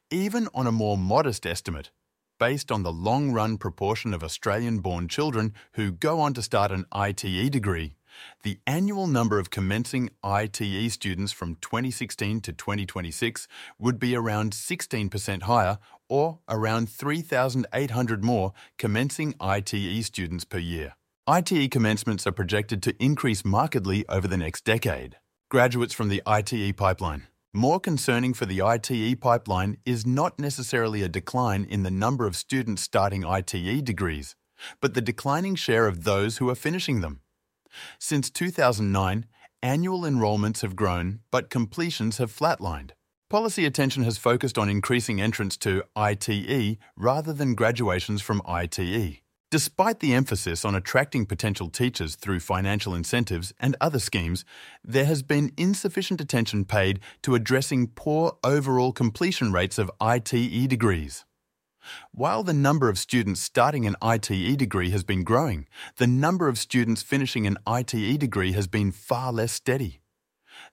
Even on a more modest estimate, based on the long-run proportion of Australian-born children who go on to start an ITE degree, the annual number of commencing ITE students from 2016 to 2026 would be around 16% higher, or around 3,800 more commencing ITE students per year. ITE commencements are projected to increase markedly over the next decade. Graduates from the ITE pipeline. More concerning for the ITE pipeline is not necessarily a decline in the number of students starting ITE degrees, but the declining share of those who are finishing them. Since 2009, annual enrolments have grown, but completions have flatlined. Policy attention has focused on increasing entrance to ITE rather than graduations from ITE, despite the emphasis on attracting potential teachers through financial incentives and other schemes. There has been insufficient attention paid to addressing poor overall completion rates of ITE degrees. While the number of students starting an ITE degree has been growing, the number of students finishing an ITE degree has been far less steady.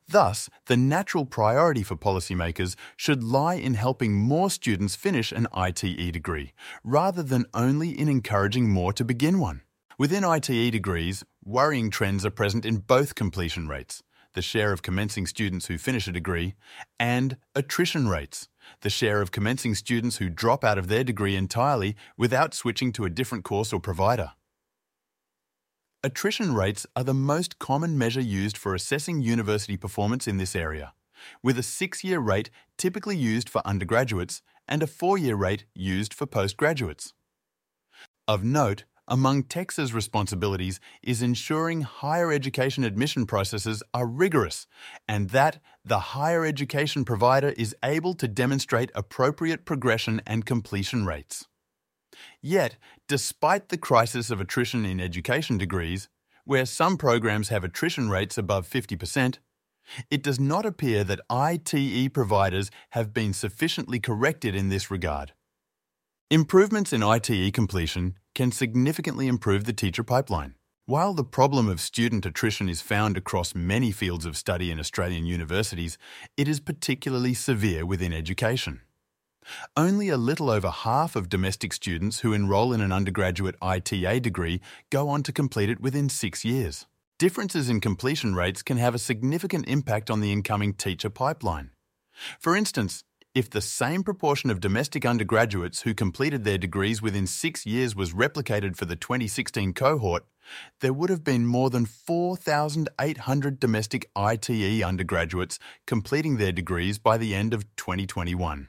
Thus, the natural priority for policymakers should lie in helping more students finish an ITE degree, rather than only in encouraging more to begin one. Within ITE degrees, worrying trends are present in both completion rates, the share of commencing students who finish a degree, and attrition rates, the share of commencing students who drop out of their degree entirely without switching to a different course or provider. Attrition rates are the most common measure used for assessing university performance in this area, with a 6-year rate typically used for undergraduates and a 4-year rate used for postgraduates. Of note, among Texas' responsibilities is ensuring higher education admission processes are rigorous and that the higher education provider is able to demonstrate appropriate progression and completion rates. Yet, despite the crisis of attrition in education degrees, where some programs have attrition rates above 50%, it does not appear that ITE providers have been sufficiently corrected in this regard. Improvements in ITE completion can significantly improve the teacher pipeline. While the problem of student attrition is found across many fields of study in Australian universities, it is particularly severe within education. Only a little over half of domestic students who enrol in an undergraduate ITA degree go on to complete it within 6 years. Differences in completion rates can have a significant impact on the incoming teacher pipeline. For instance, if the same proportion of domestic undergraduates who completed their degrees within 6 years was replicated for the 2016 cohort, there would have been more than 4,800 domestic ITE undergraduates completing their degrees by the end of 2021.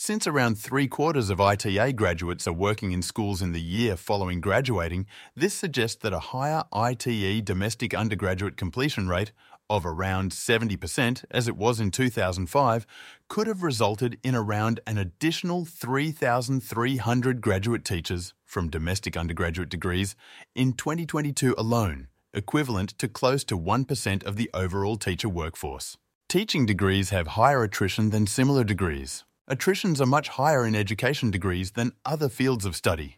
Since around three-quarters of ITA graduates are working in schools in the year following graduating, this suggests that a higher ITE domestic undergraduate completion rate of around 70%, as it was in 2005, could have resulted in around an additional 3,300 graduate teachers from domestic undergraduate degrees in 2022 alone, equivalent to close to 1% of the overall teacher workforce. Teaching degrees have higher attrition than similar degrees. Attritions are much higher in education degrees than other fields of study.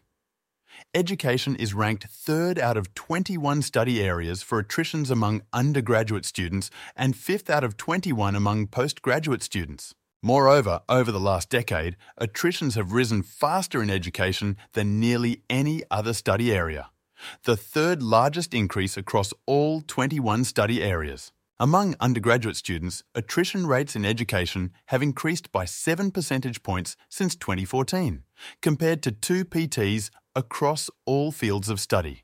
Education is ranked third out of 21 study areas for attritions among undergraduate students and fifth out of 21 among postgraduate students. Moreover, over the last decade, attritions have risen faster in education than nearly any other study area, the third largest increase across all 21 study areas. Among undergraduate students, attrition rates in education have increased by 7 percentage points since 2014, compared to 2 PTs across all fields of study.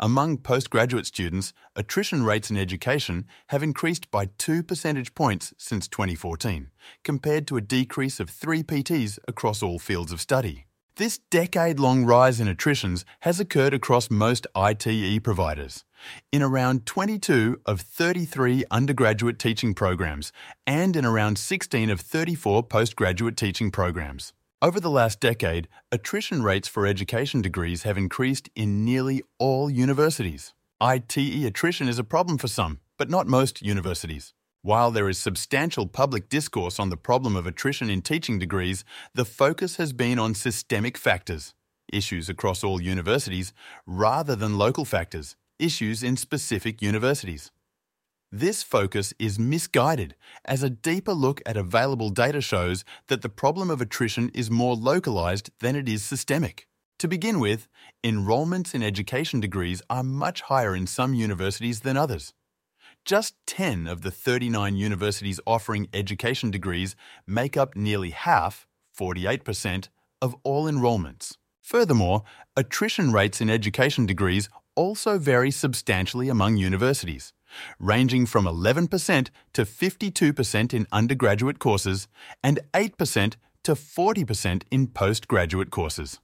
Among postgraduate students, attrition rates in education have increased by 2 percentage points since 2014, compared to a decrease of 3 PTs across all fields of study. This decade-long rise in attritions has occurred across most ITE providers, in around 22 of 33 undergraduate teaching programs and in around 16 of 34 postgraduate teaching programs. Over the last decade, attrition rates for education degrees have increased in nearly all universities. ITE attrition is a problem for some, but not most universities. While there is substantial public discourse on the problem of attrition in teaching degrees, the focus has been on systemic factors, issues across all universities, rather than local factors, issues in specific universities. This focus is misguided, as a deeper look at available data shows that the problem of attrition is more localised than it is systemic. To begin with, enrolments in education degrees are much higher in some universities than others. Just 10 of the 39 universities offering education degrees make up nearly half, 48%, of all enrolments. Furthermore, attrition rates in education degrees also vary substantially among universities, ranging from 11% to 52% in undergraduate courses and 8% to 40% in postgraduate courses.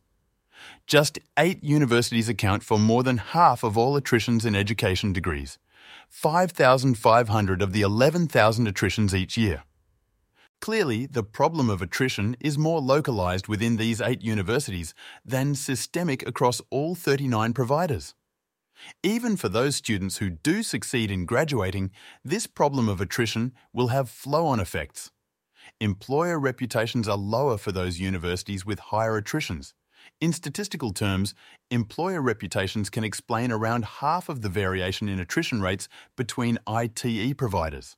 Just 8 universities account for more than half of all attritions in education degrees, 5,500 of the 11,000 attritions each year. Clearly, the problem of attrition is more localised within these 8 universities than systemic across all 39 providers. Even for those students who do succeed in graduating, this problem of attrition will have flow-on effects. Employer reputations are lower for those universities with higher attritions. In statistical terms, employer reputations can explain around half of the variation in attrition rates between ITE providers.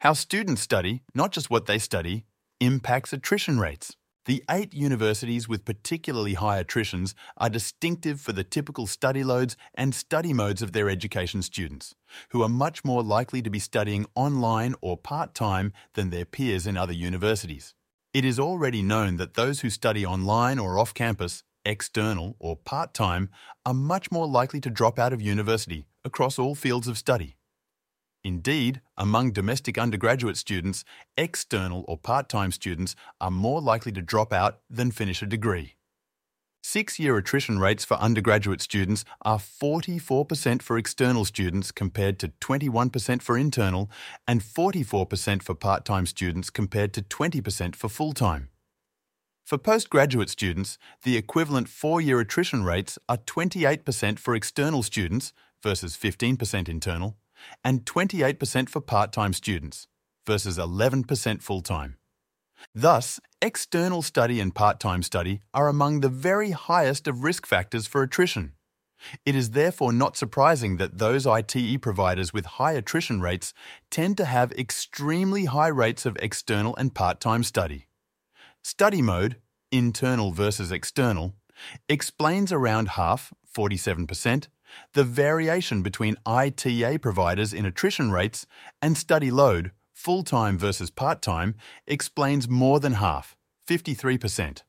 How students study, not just what they study, impacts attrition rates. The 8 universities with particularly high attritions are distinctive for the typical study loads and study modes of their education students, who are much more likely to be studying online or part-time than their peers in other universities. It is already known that those who study online or off-campus, external or part-time, are much more likely to drop out of university across all fields of study. Indeed, among domestic undergraduate students, external or part-time students are more likely to drop out than finish a degree. 6-year attrition rates for undergraduate students are 44% for external students compared to 21% for internal and 44% for part-time students compared to 20% for full-time. For postgraduate students, the equivalent 4-year attrition rates are 28% for external students versus 15% internal, and 28% for part-time students versus 11% full-time. Thus, external study and part-time study are among the very highest of risk factors for attrition. It is therefore not surprising that those ITE providers with high attrition rates tend to have extremely high rates of external and part-time study. Study mode, internal versus external, explains around half, 47%, the variation between ITA providers in attrition rates, and study load, full-time versus part-time, explains more than half, 53%.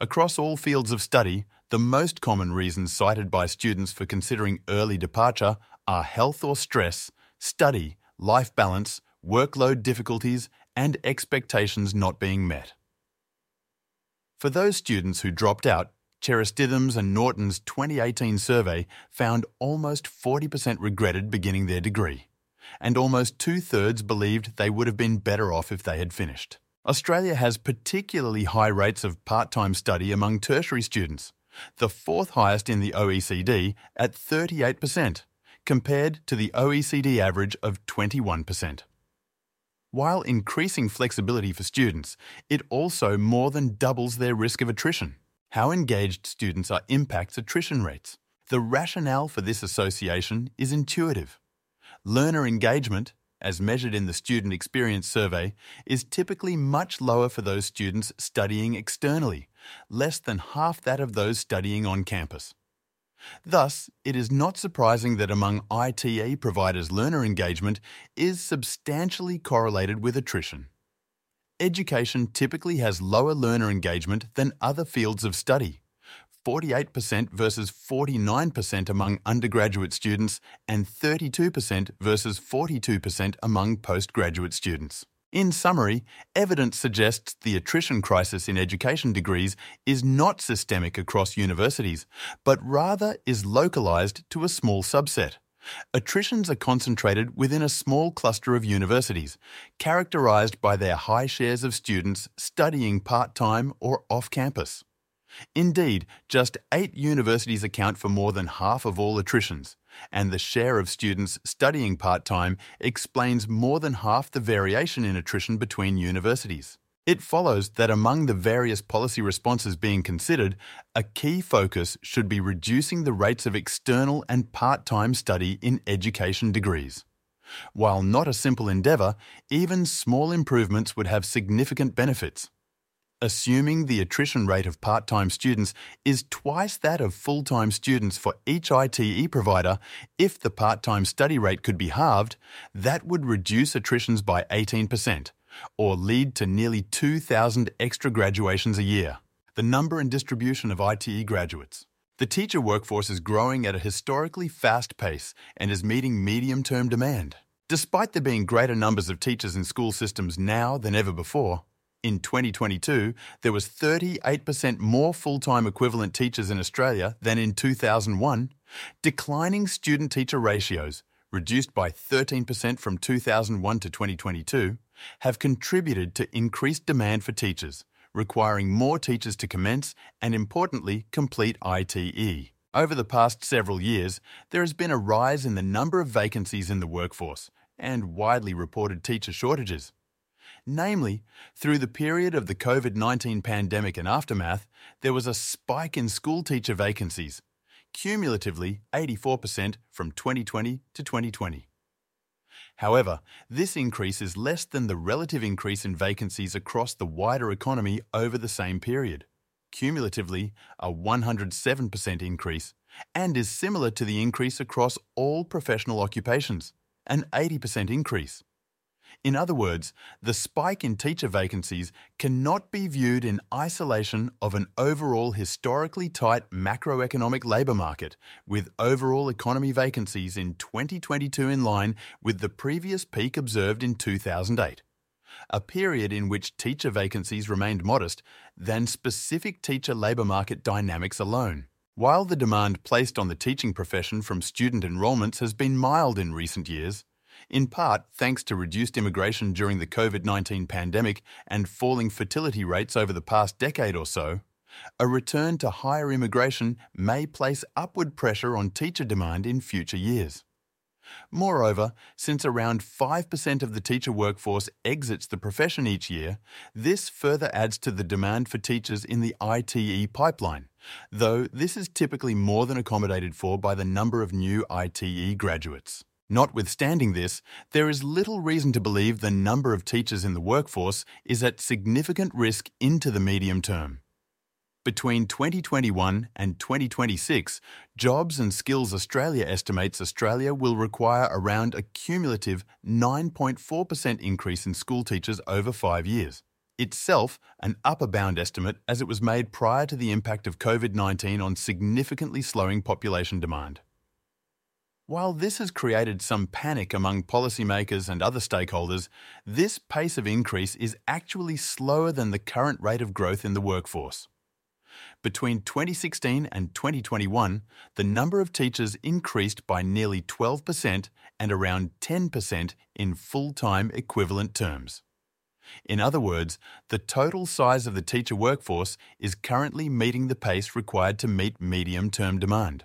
Across all fields of study, the most common reasons cited by students for considering early departure are health or stress, study, life balance, workload difficulties, and expectations not being met. For those students who dropped out, Cheristitham's and Norton's 2018 survey found almost 40% regretted beginning their degree, and almost 2/3 believed they would have been better off if they had finished. Australia has particularly high rates of part-time study among tertiary students, the 4th highest in the OECD at 38%, compared to the OECD average of 21%. While increasing flexibility for students, it also more than doubles their risk of attrition. How engaged students are impacts attrition rates. The rationale for this association is intuitive. Learner engagement, as measured in the Student Experience Survey, is typically much lower for those students studying externally, less than half that of those studying on campus. Thus, it is not surprising that among ITE providers, learner engagement is substantially correlated with attrition. Education typically has lower learner engagement than other fields of study, 48% versus 49% among undergraduate students and 32% versus 42% among postgraduate students. In summary, evidence suggests the attrition crisis in education degrees is not systemic across universities, but rather is localised to a small subset. Attritions are concentrated within a small cluster of universities, characterised by their high shares of students studying part-time or off-campus. Indeed, just 8 universities account for more than half of all attritions, and the share of students studying part-time explains more than half the variation in attrition between universities. It follows that among the various policy responses being considered, a key focus should be reducing the rates of external and part-time study in education degrees. While not a simple endeavour, even small improvements would have significant benefits. Assuming the attrition rate of part-time students is twice that of full-time students for each ITE provider, if the part-time study rate could be halved, that would reduce attritions by 18%, or lead to nearly 2,000 extra graduations a year. The number and distribution of ITE graduates. The teacher workforce is growing at a historically fast pace and is meeting medium-term demand. Despite there being greater numbers of teachers in school systems now than ever before, in 2022, there was 38% more full-time equivalent teachers in Australia than in 2001, declining student-teacher ratios, reduced by 13% from 2001 to 2022, have contributed to increased demand for teachers, requiring more teachers to commence and, importantly, complete ITE. Over the past several years, there has been a rise in the number of vacancies in the workforce and widely reported teacher shortages. Namely, through the period of the COVID-19 pandemic and aftermath, there was a spike in school teacher vacancies, cumulatively 84% from 2020 to 2020. However, this increase is less than the relative increase in vacancies across the wider economy over the same period, cumulatively a 107% increase, and is similar to the increase across all professional occupations, an 80% increase. In other words, the spike in teacher vacancies cannot be viewed in isolation of an overall historically tight macroeconomic labour market, with overall economy vacancies in 2022 in line with the previous peak observed in 2008, a period in which teacher vacancies remained modest, than specific teacher labour market dynamics alone. While the demand placed on the teaching profession from student enrolments has been mild in recent years, in part thanks to reduced immigration during the COVID-19 pandemic and falling fertility rates over the past decade or so, a return to higher immigration may place upward pressure on teacher demand in future years. Moreover, since around 5% of the teacher workforce exits the profession each year, this further adds to the demand for teachers in the ITE pipeline, though this is typically more than accommodated for by the number of new ITE graduates. Notwithstanding this, there is little reason to believe the number of teachers in the workforce is at significant risk into the medium term. Between 2021 and 2026, Jobs and Skills Australia estimates Australia will require around a cumulative 9.4% increase in school teachers over 5 years, itself an upper bound estimate as it was made prior to the impact of COVID-19 on significantly slowing population demand. While this has created some panic among policymakers and other stakeholders, this pace of increase is actually slower than the current rate of growth in the workforce. Between 2016 and 2021, the number of teachers increased by nearly 12% and around 10% in full-time equivalent terms. In other words, the total size of the teacher workforce is currently meeting the pace required to meet medium-term demand.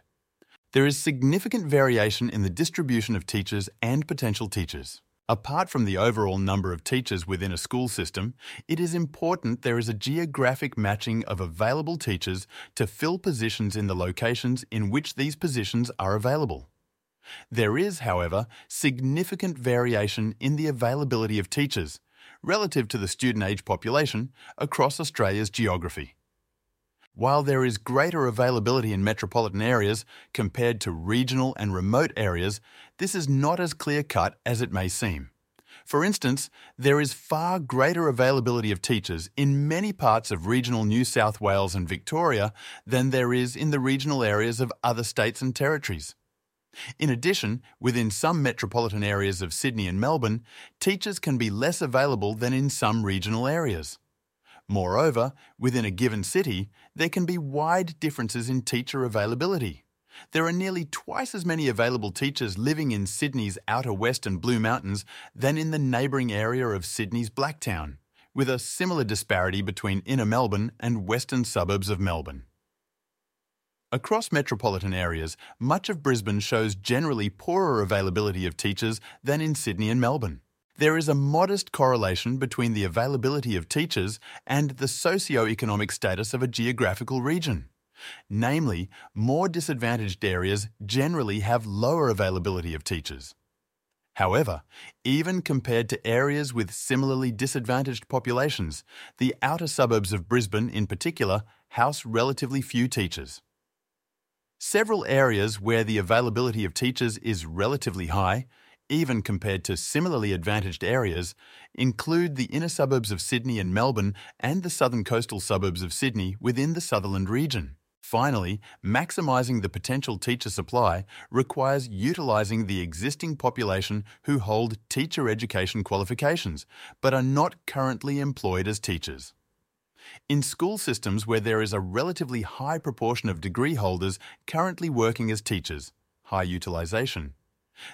There is significant variation in the distribution of teachers and potential teachers. Apart from the overall number of teachers within a school system, it is important there is a geographic matching of available teachers to fill positions in the locations in which these positions are available. There is, however, significant variation in the availability of teachers, relative to the student age population, across Australia's geography. While there is greater availability in metropolitan areas compared to regional and remote areas, this is not as clear-cut as it may seem. For instance, there is far greater availability of teachers in many parts of regional New South Wales and Victoria than there is in the regional areas of other states and territories. In addition, within some metropolitan areas of Sydney and Melbourne, teachers can be less available than in some regional areas. Moreover, within a given city, there can be wide differences in teacher availability. There are nearly twice as many available teachers living in Sydney's Outer West and Blue Mountains than in the neighbouring area of Sydney's Blacktown, with a similar disparity between Inner Melbourne and western suburbs of Melbourne. Across metropolitan areas, much of Brisbane shows generally poorer availability of teachers than in Sydney and Melbourne. There is a modest correlation between the availability of teachers and the socio-economic status of a geographical region. Namely, more disadvantaged areas generally have lower availability of teachers. However, even compared to areas with similarly disadvantaged populations, the outer suburbs of Brisbane in particular house relatively few teachers. Several areas where the availability of teachers is relatively high, even compared to similarly advantaged areas, include the inner suburbs of Sydney and Melbourne and the southern coastal suburbs of Sydney within the Sutherland region. Finally, maximising the potential teacher supply requires utilising the existing population who hold teacher education qualifications but are not currently employed as teachers. In school systems where there is a relatively high proportion of degree holders currently working as teachers, high utilisation.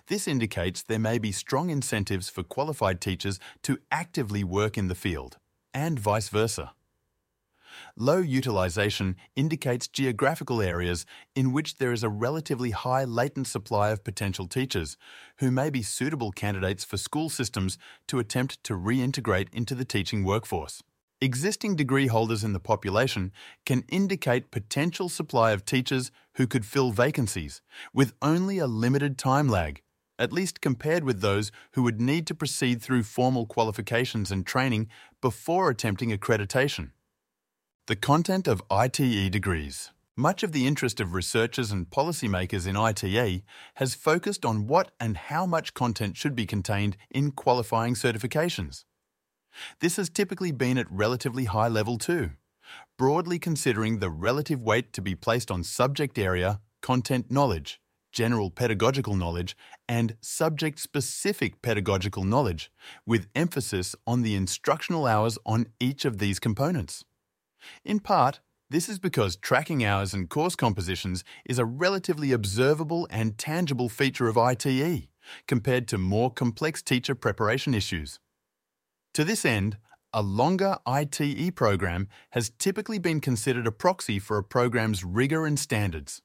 This indicates there may be strong incentives for qualified teachers to actively work in the field, and vice versa. Low utilisation indicates geographical areas in which there is a relatively high latent supply of potential teachers who may be suitable candidates for school systems to attempt to reintegrate into the teaching workforce. Existing degree holders in the population can indicate potential supply of teachers who could fill vacancies with only a limited time lag, at least compared with those who would need to proceed through formal qualifications and training before attempting accreditation. The content of ITE degrees. Much of the interest of researchers and policymakers in ITE has focused on what and how much content should be contained in qualifying certifications. This has typically been at relatively high level too, broadly considering the relative weight to be placed on subject area, content knowledge, general pedagogical knowledge, and subject-specific pedagogical knowledge, with emphasis on the instructional hours on each of these components. In part, this is because tracking hours and course compositions is a relatively observable and tangible feature of ITE, compared to more complex teacher preparation issues. To this end, a longer ITE program has typically been considered a proxy for a program's rigour and standards,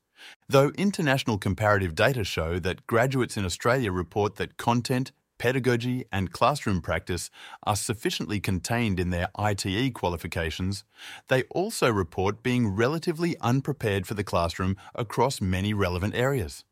though international comparative data show that graduates in Australia report that content, pedagogy and classroom practice are sufficiently contained in their ITE qualifications, they also report being relatively unprepared for the classroom across many relevant areas.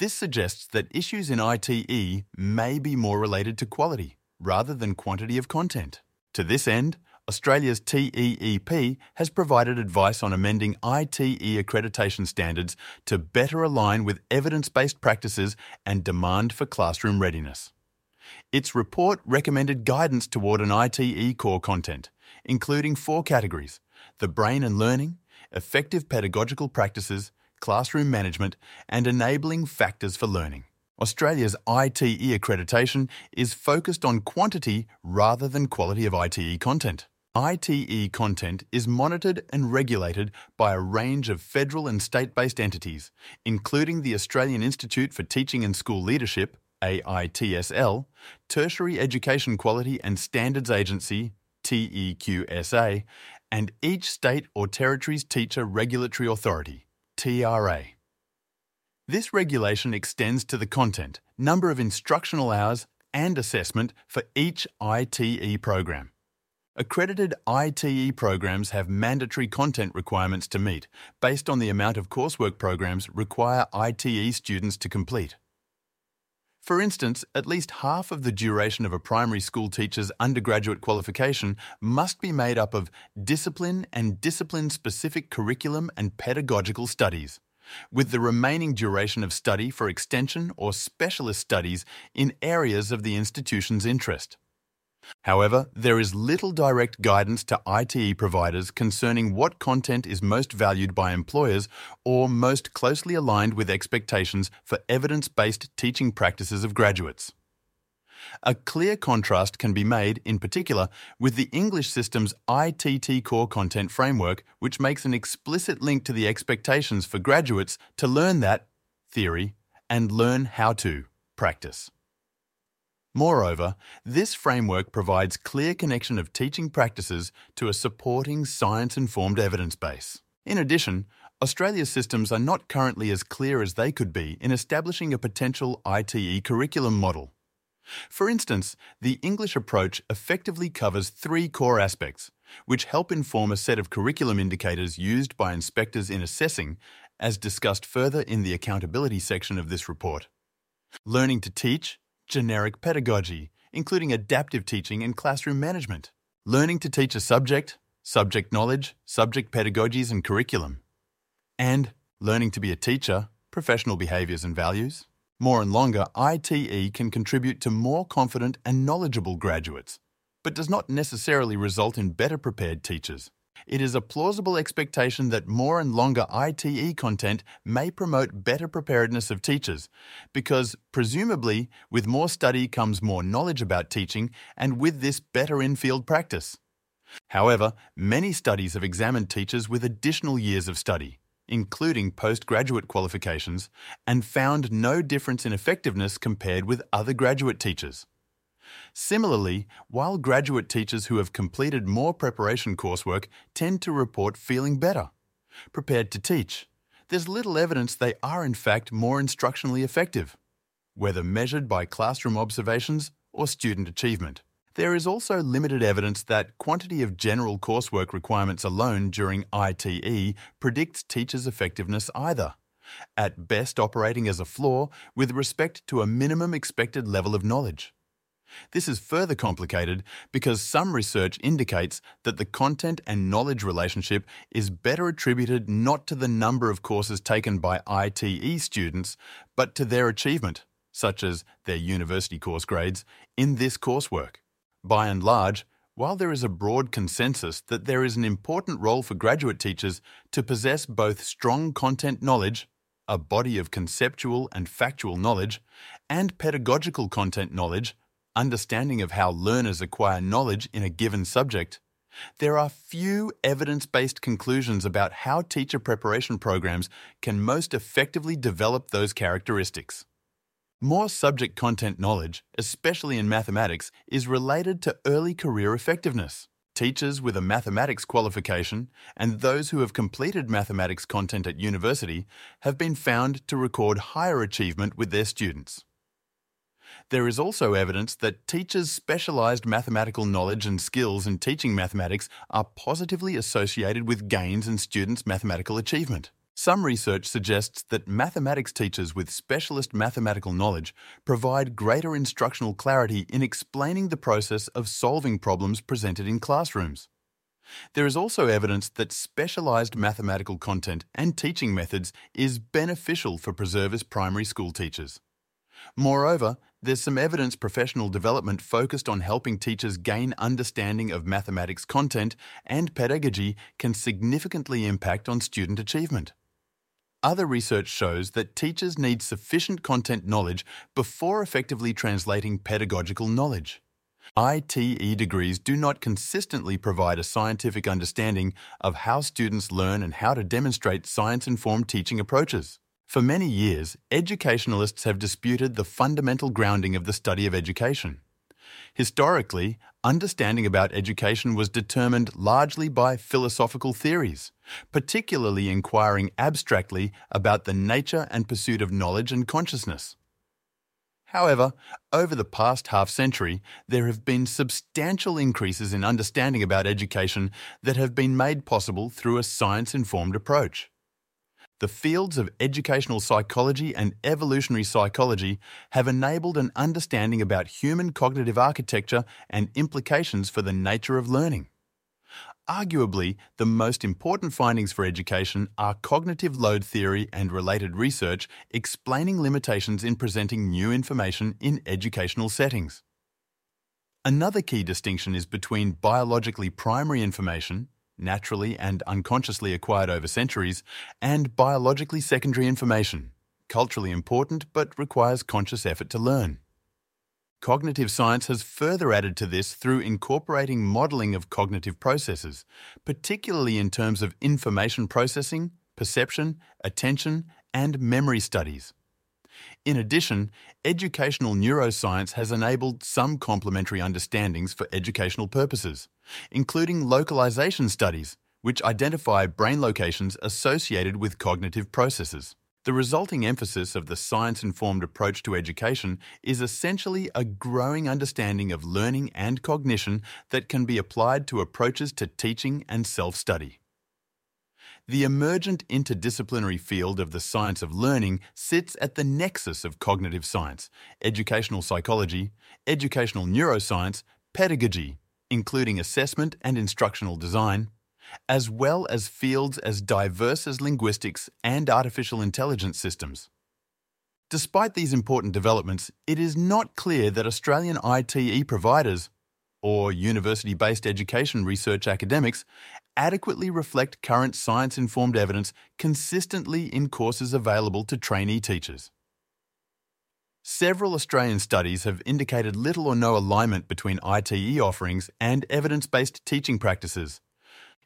This suggests that issues in ITE may be more related to quality rather than quantity of content. To this end, Australia's TEEP has provided advice on amending ITE accreditation standards to better align with evidence-based practices and demand for classroom readiness. Its report recommended guidance toward an ITE core content, including four categories: the brain and learning, effective pedagogical practices, classroom management, and enabling factors for learning. Australia's ITE accreditation is focused on quantity rather than quality of ITE content. ITE content is monitored and regulated by a range of federal and state-based entities, including the Australian Institute for Teaching and School Leadership, AITSL, Tertiary Education Quality and Standards Agency, TEQSA, and each state or territory's Teacher Regulatory Authority, TRA. This regulation extends to the content, number of instructional hours, and assessment for each ITE program. Accredited ITE programs have mandatory content requirements to meet, based on the amount of coursework programs require ITE students to complete. For instance, at least half of the duration of a primary school teacher's undergraduate qualification must be made up of discipline and discipline-specific curriculum and pedagogical studies, with the remaining duration of study for extension or specialist studies in areas of the institution's interest. However, there is little direct guidance to ITE providers concerning what content is most valued by employers or most closely aligned with expectations for evidence-based teaching practices of graduates. A clear contrast can be made, in particular, with the English system's ITT core content framework, which makes an explicit link to the expectations for graduates to learn that theory and learn how to practice. Moreover, this framework provides clear connection of teaching practices to a supporting science-informed evidence base. In addition, Australia's systems are not currently as clear as they could be in establishing a potential ITE curriculum model. For instance, the English approach effectively covers three core aspects, which help inform a set of curriculum indicators used by inspectors in assessing, as discussed further in the accountability section of this report. Learning to teach, generic pedagogy, including adaptive teaching and classroom management, learning to teach a subject, subject knowledge, subject pedagogies and curriculum, and learning to be a teacher, professional behaviours and values. More and longer, ITE can contribute to more confident and knowledgeable graduates, but does not necessarily result in better prepared teachers. It is a plausible expectation that more and longer ITE content may promote better preparedness of teachers, because, presumably, with more study comes more knowledge about teaching and with this better in-field practice. However, many studies have examined teachers with additional years of study, including postgraduate qualifications, and found no difference in effectiveness compared with other graduate teachers. Similarly, while graduate teachers who have completed more preparation coursework tend to report feeling better, prepared to teach, there's little evidence they are in fact more instructionally effective, whether measured by classroom observations or student achievement. There is also limited evidence that quantity of general coursework requirements alone during ITE predicts teachers' effectiveness either, at best operating as a floor with respect to a minimum expected level of knowledge. This is further complicated because some research indicates that the content and knowledge relationship is better attributed not to the number of courses taken by ITE students, but to their achievement, such as their university course grades, in this coursework. By and large, while there is a broad consensus that there is an important role for graduate teachers to possess both strong content knowledge, a body of conceptual and factual knowledge, and pedagogical content knowledge, understanding of how learners acquire knowledge in a given subject, there are few evidence-based conclusions about how teacher preparation programs can most effectively develop those characteristics. More subject content knowledge, especially in mathematics, is related to early career effectiveness. Teachers with a mathematics qualification and those who have completed mathematics content at university have been found to record higher achievement with their students. There is also evidence that teachers' specialised mathematical knowledge and skills in teaching mathematics are positively associated with gains in students' mathematical achievement. Some research suggests that mathematics teachers with specialist mathematical knowledge provide greater instructional clarity in explaining the process of solving problems presented in classrooms. There is also evidence that specialised mathematical content and teaching methods is beneficial for preservice primary school teachers. Moreover, there's some evidence professional development focused on helping teachers gain understanding of mathematics content and pedagogy can significantly impact on student achievement. Other research shows that teachers need sufficient content knowledge before effectively translating pedagogical knowledge. ITE degrees do not consistently provide a scientific understanding of how students learn and how to demonstrate science-informed teaching approaches. For many years, educationalists have disputed the fundamental grounding of the study of education. Historically, understanding about education was determined largely by philosophical theories, particularly inquiring abstractly about the nature and pursuit of knowledge and consciousness. However, over the past half-century, there have been substantial increases in understanding about education that have been made possible through a science-informed approach. The fields of educational psychology and evolutionary psychology have enabled an understanding about human cognitive architecture and implications for the nature of learning. Arguably, the most important findings for education are cognitive load theory and related research explaining limitations in presenting new information in educational settings. Another key distinction is between biologically primary information, naturally and unconsciously acquired over centuries, and biologically secondary information, culturally important but requires conscious effort to learn. Cognitive science has further added to this through incorporating modelling of cognitive processes, particularly in terms of information processing, perception, attention, and memory studies. In addition, educational neuroscience has enabled some complementary understandings for educational purposes, including localization studies, which identify brain locations associated with cognitive processes. The resulting emphasis of the science-informed approach to education is essentially a growing understanding of learning and cognition that can be applied to approaches to teaching and self-study. The emergent interdisciplinary field of the science of learning sits at the nexus of cognitive science, educational psychology, educational neuroscience, pedagogy, including assessment and instructional design, as well as fields as diverse as linguistics and artificial intelligence systems. Despite these important developments, it is not clear that Australian ITE providers, or university-based education research academics, adequately reflect current science-informed evidence consistently in courses available to trainee teachers. Several Australian studies have indicated little or no alignment between ITE offerings and evidence-based teaching practices.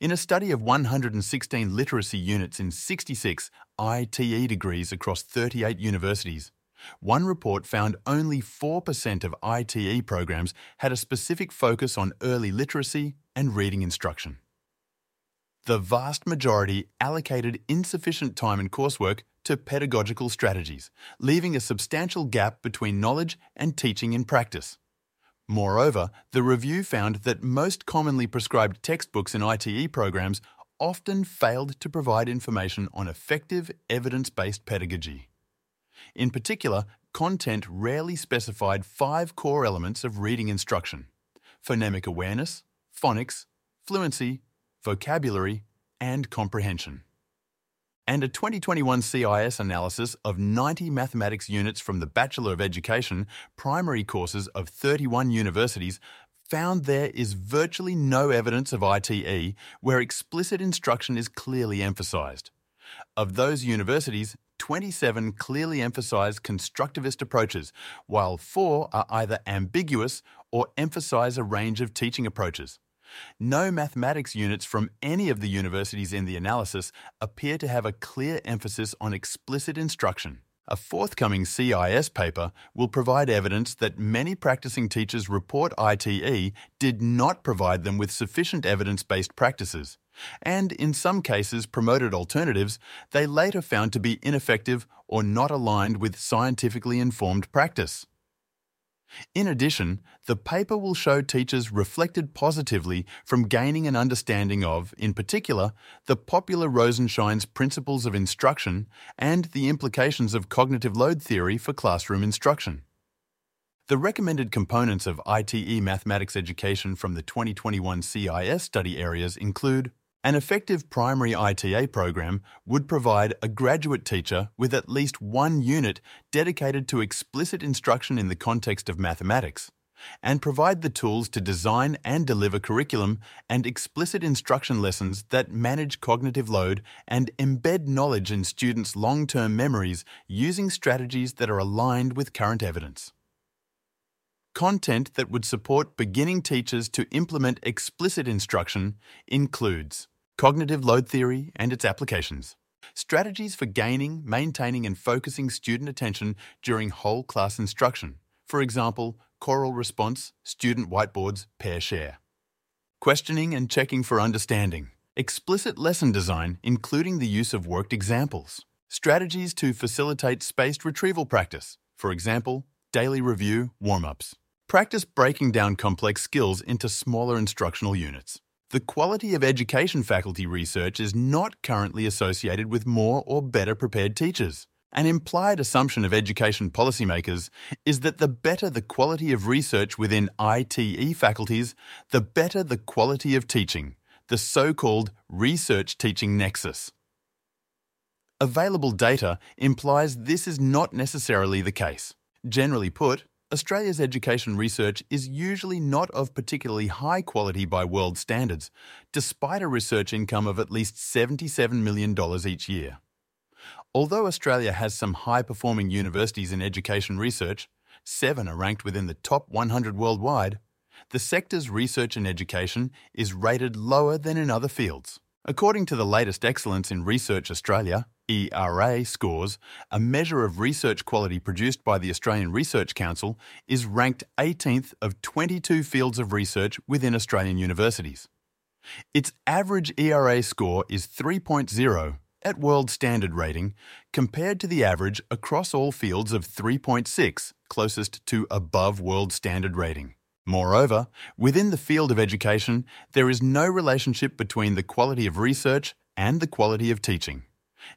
In a study of 116 literacy units in 66 ITE degrees across 38 universities, one report found only 4% of ITE programs had a specific focus on early literacy and reading instruction. The vast majority allocated insufficient time and coursework to pedagogical strategies, leaving a substantial gap between knowledge and teaching in practice. Moreover, the review found that most commonly prescribed textbooks in ITE programs often failed to provide information on effective, evidence-based pedagogy. In particular, content rarely specified 5 core elements of reading instruction: phonemic awareness, phonics, fluency, vocabulary, and comprehension. And a 2021 CIS analysis of 90 mathematics units from the Bachelor of Education primary courses of 31 universities found there is virtually no evidence of ITE where explicit instruction is clearly emphasised. Of those universities, 27 clearly emphasise constructivist approaches, while 4 are either ambiguous or emphasise a range of teaching approaches. No mathematics units from any of the universities in the analysis appear to have a clear emphasis on explicit instruction. A forthcoming CIS paper will provide evidence that many practicing teachers report ITE did not provide them with sufficient evidence-based practices, and in some cases promoted alternatives they later found to be ineffective or not aligned with scientifically informed practice. In addition, the paper will show teachers reflected positively from gaining an understanding of, in particular, the popular Rosenschein's principles of instruction and the implications of cognitive load theory for classroom instruction. The recommended components of ITE mathematics education from the 2021 CIS study areas include: an effective primary ITE program would provide a graduate teacher with at least 1 unit dedicated to explicit instruction in the context of mathematics, and provide the tools to design and deliver curriculum and explicit instruction lessons that manage cognitive load and embed knowledge in students' long-term memories using strategies that are aligned with current evidence. Content that would support beginning teachers to implement explicit instruction includes cognitive load theory and its applications, strategies for gaining, maintaining and focusing student attention during whole class instruction, for example, choral response, student whiteboards, pair share, questioning and checking for understanding, explicit lesson design including the use of worked examples, strategies to facilitate spaced retrieval practice, for example, daily review, warm-ups. Practice breaking down complex skills into smaller instructional units. The quality of education faculty research is not currently associated with more or better prepared teachers. An implied assumption of education policymakers is that the better the quality of research within ITE faculties, the better the quality of teaching, the so-called research-teaching nexus. Available data implies this is not necessarily the case. Generally put, Australia's education research is usually not of particularly high quality by world standards, despite a research income of at least $77 million each year. Although Australia has some high-performing universities in education research, 7 are ranked within the top 100 worldwide, the sector's research in education is rated lower than in other fields. According to the latest Excellence in Research Australia, ERA scores, a measure of research quality produced by the Australian Research Council, is ranked 18th of 22 fields of research within Australian universities. Its average ERA score is 3.0 at world standard rating, compared to the average across all fields of 3.6, closest to above world standard rating. Moreover, within the field of education, there is no relationship between the quality of research and the quality of teaching.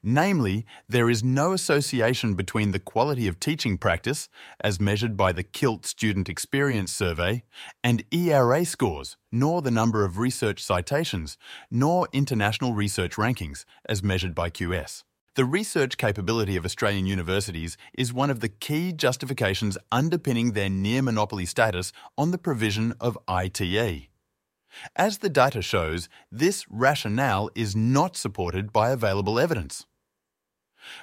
Namely, there is no association between the quality of teaching practice, as measured by the KILT Student Experience Survey, and ERA scores, nor the number of research citations, nor international research rankings, as measured by QS. The research capability of Australian universities is one of the key justifications underpinning their near-monopoly status on the provision of ITE. As the data shows, this rationale is not supported by available evidence.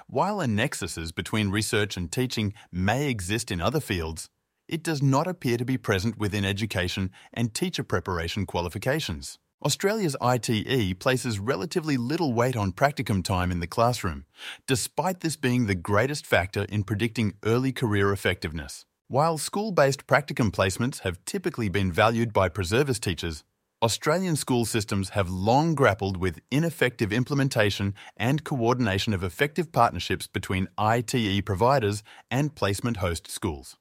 While annexuses between research and teaching may exist in other fields, it does not appear to be present within education and teacher preparation qualifications. Australia's ITE places relatively little weight on practicum time in the classroom, despite this being the greatest factor in predicting early career effectiveness. While school-based practicum placements have typically been valued by preservice teachers, Australian school systems have long grappled with ineffective implementation and coordination of effective partnerships between ITE providers and placement host schools.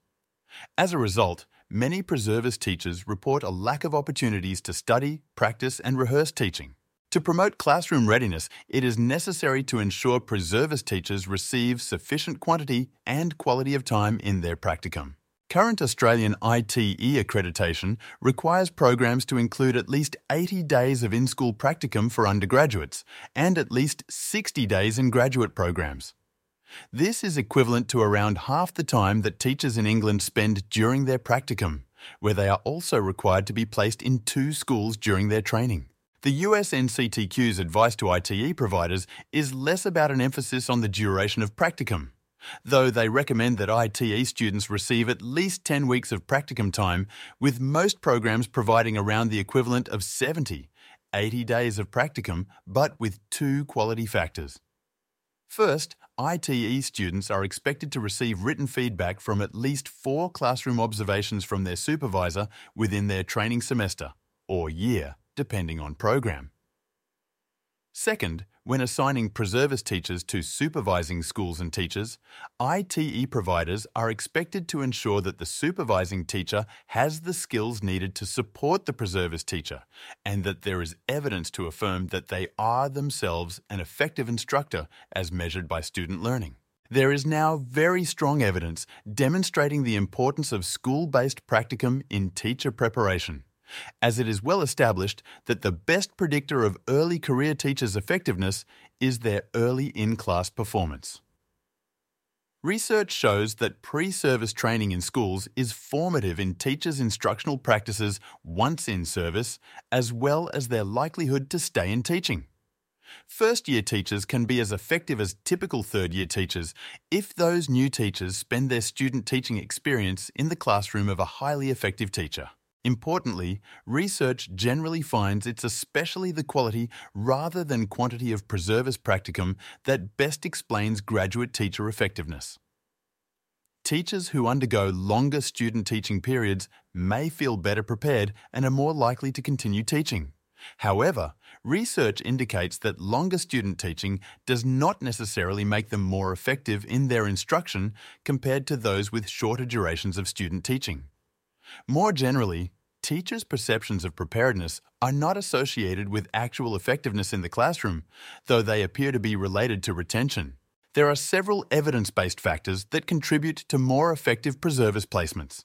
As a result, many preservice teachers report a lack of opportunities to study, practice and rehearse teaching. To promote classroom readiness, it is necessary to ensure preservice teachers receive sufficient quantity and quality of time in their practicum. Current Australian ITE accreditation requires programs to include at least 80 days of in-school practicum for undergraduates and at least 60 days in graduate programs. This is equivalent to around half the time that teachers in England spend during their practicum, where they are also required to be placed in 2 schools during their training. The US NCTQ's advice to ITE providers is less about an emphasis on the duration of practicum, though they recommend that ITE students receive at least 10 weeks of practicum time, with most programs providing around the equivalent of 80 days of practicum, but with 2 quality factors. First, ITE students are expected to receive written feedback from at least 4 classroom observations from their supervisor within their training semester, or year, depending on program. Second, when assigning preservice teachers to supervising schools and teachers, ITE providers are expected to ensure that the supervising teacher has the skills needed to support the preservice teacher and that there is evidence to affirm that they are themselves an effective instructor as measured by student learning. There is now very strong evidence demonstrating the importance of school-based practicum in teacher preparation, as it is well established that the best predictor of early career teachers' effectiveness is their early in-class performance. Research shows that pre-service training in schools is formative in teachers' instructional practices once in service, as well as their likelihood to stay in teaching. First-year teachers can be as effective as typical third-year teachers if those new teachers spend their student teaching experience in the classroom of a highly effective teacher. Importantly, research generally finds it's especially the quality rather than quantity of preservice practicum that best explains graduate teacher effectiveness. Teachers who undergo longer student teaching periods may feel better prepared and are more likely to continue teaching. However, research indicates that longer student teaching does not necessarily make them more effective in their instruction compared to those with shorter durations of student teaching. More generally, teachers' perceptions of preparedness are not associated with actual effectiveness in the classroom, though they appear to be related to retention. There are several evidence-based factors that contribute to more effective preservice placements.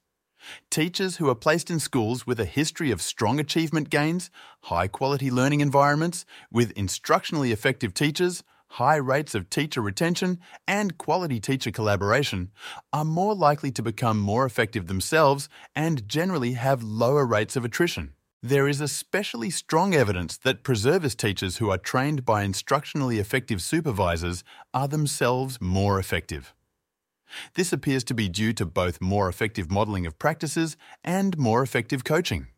Teachers who are placed in schools with a history of strong achievement gains, high-quality learning environments, with instructionally effective teachers, high rates of teacher retention and quality teacher collaboration are more likely to become more effective themselves and generally have lower rates of attrition. There is especially strong evidence that preservice teachers who are trained by instructionally effective supervisors are themselves more effective. This appears to be due to both more effective modelling of practices and more effective coaching.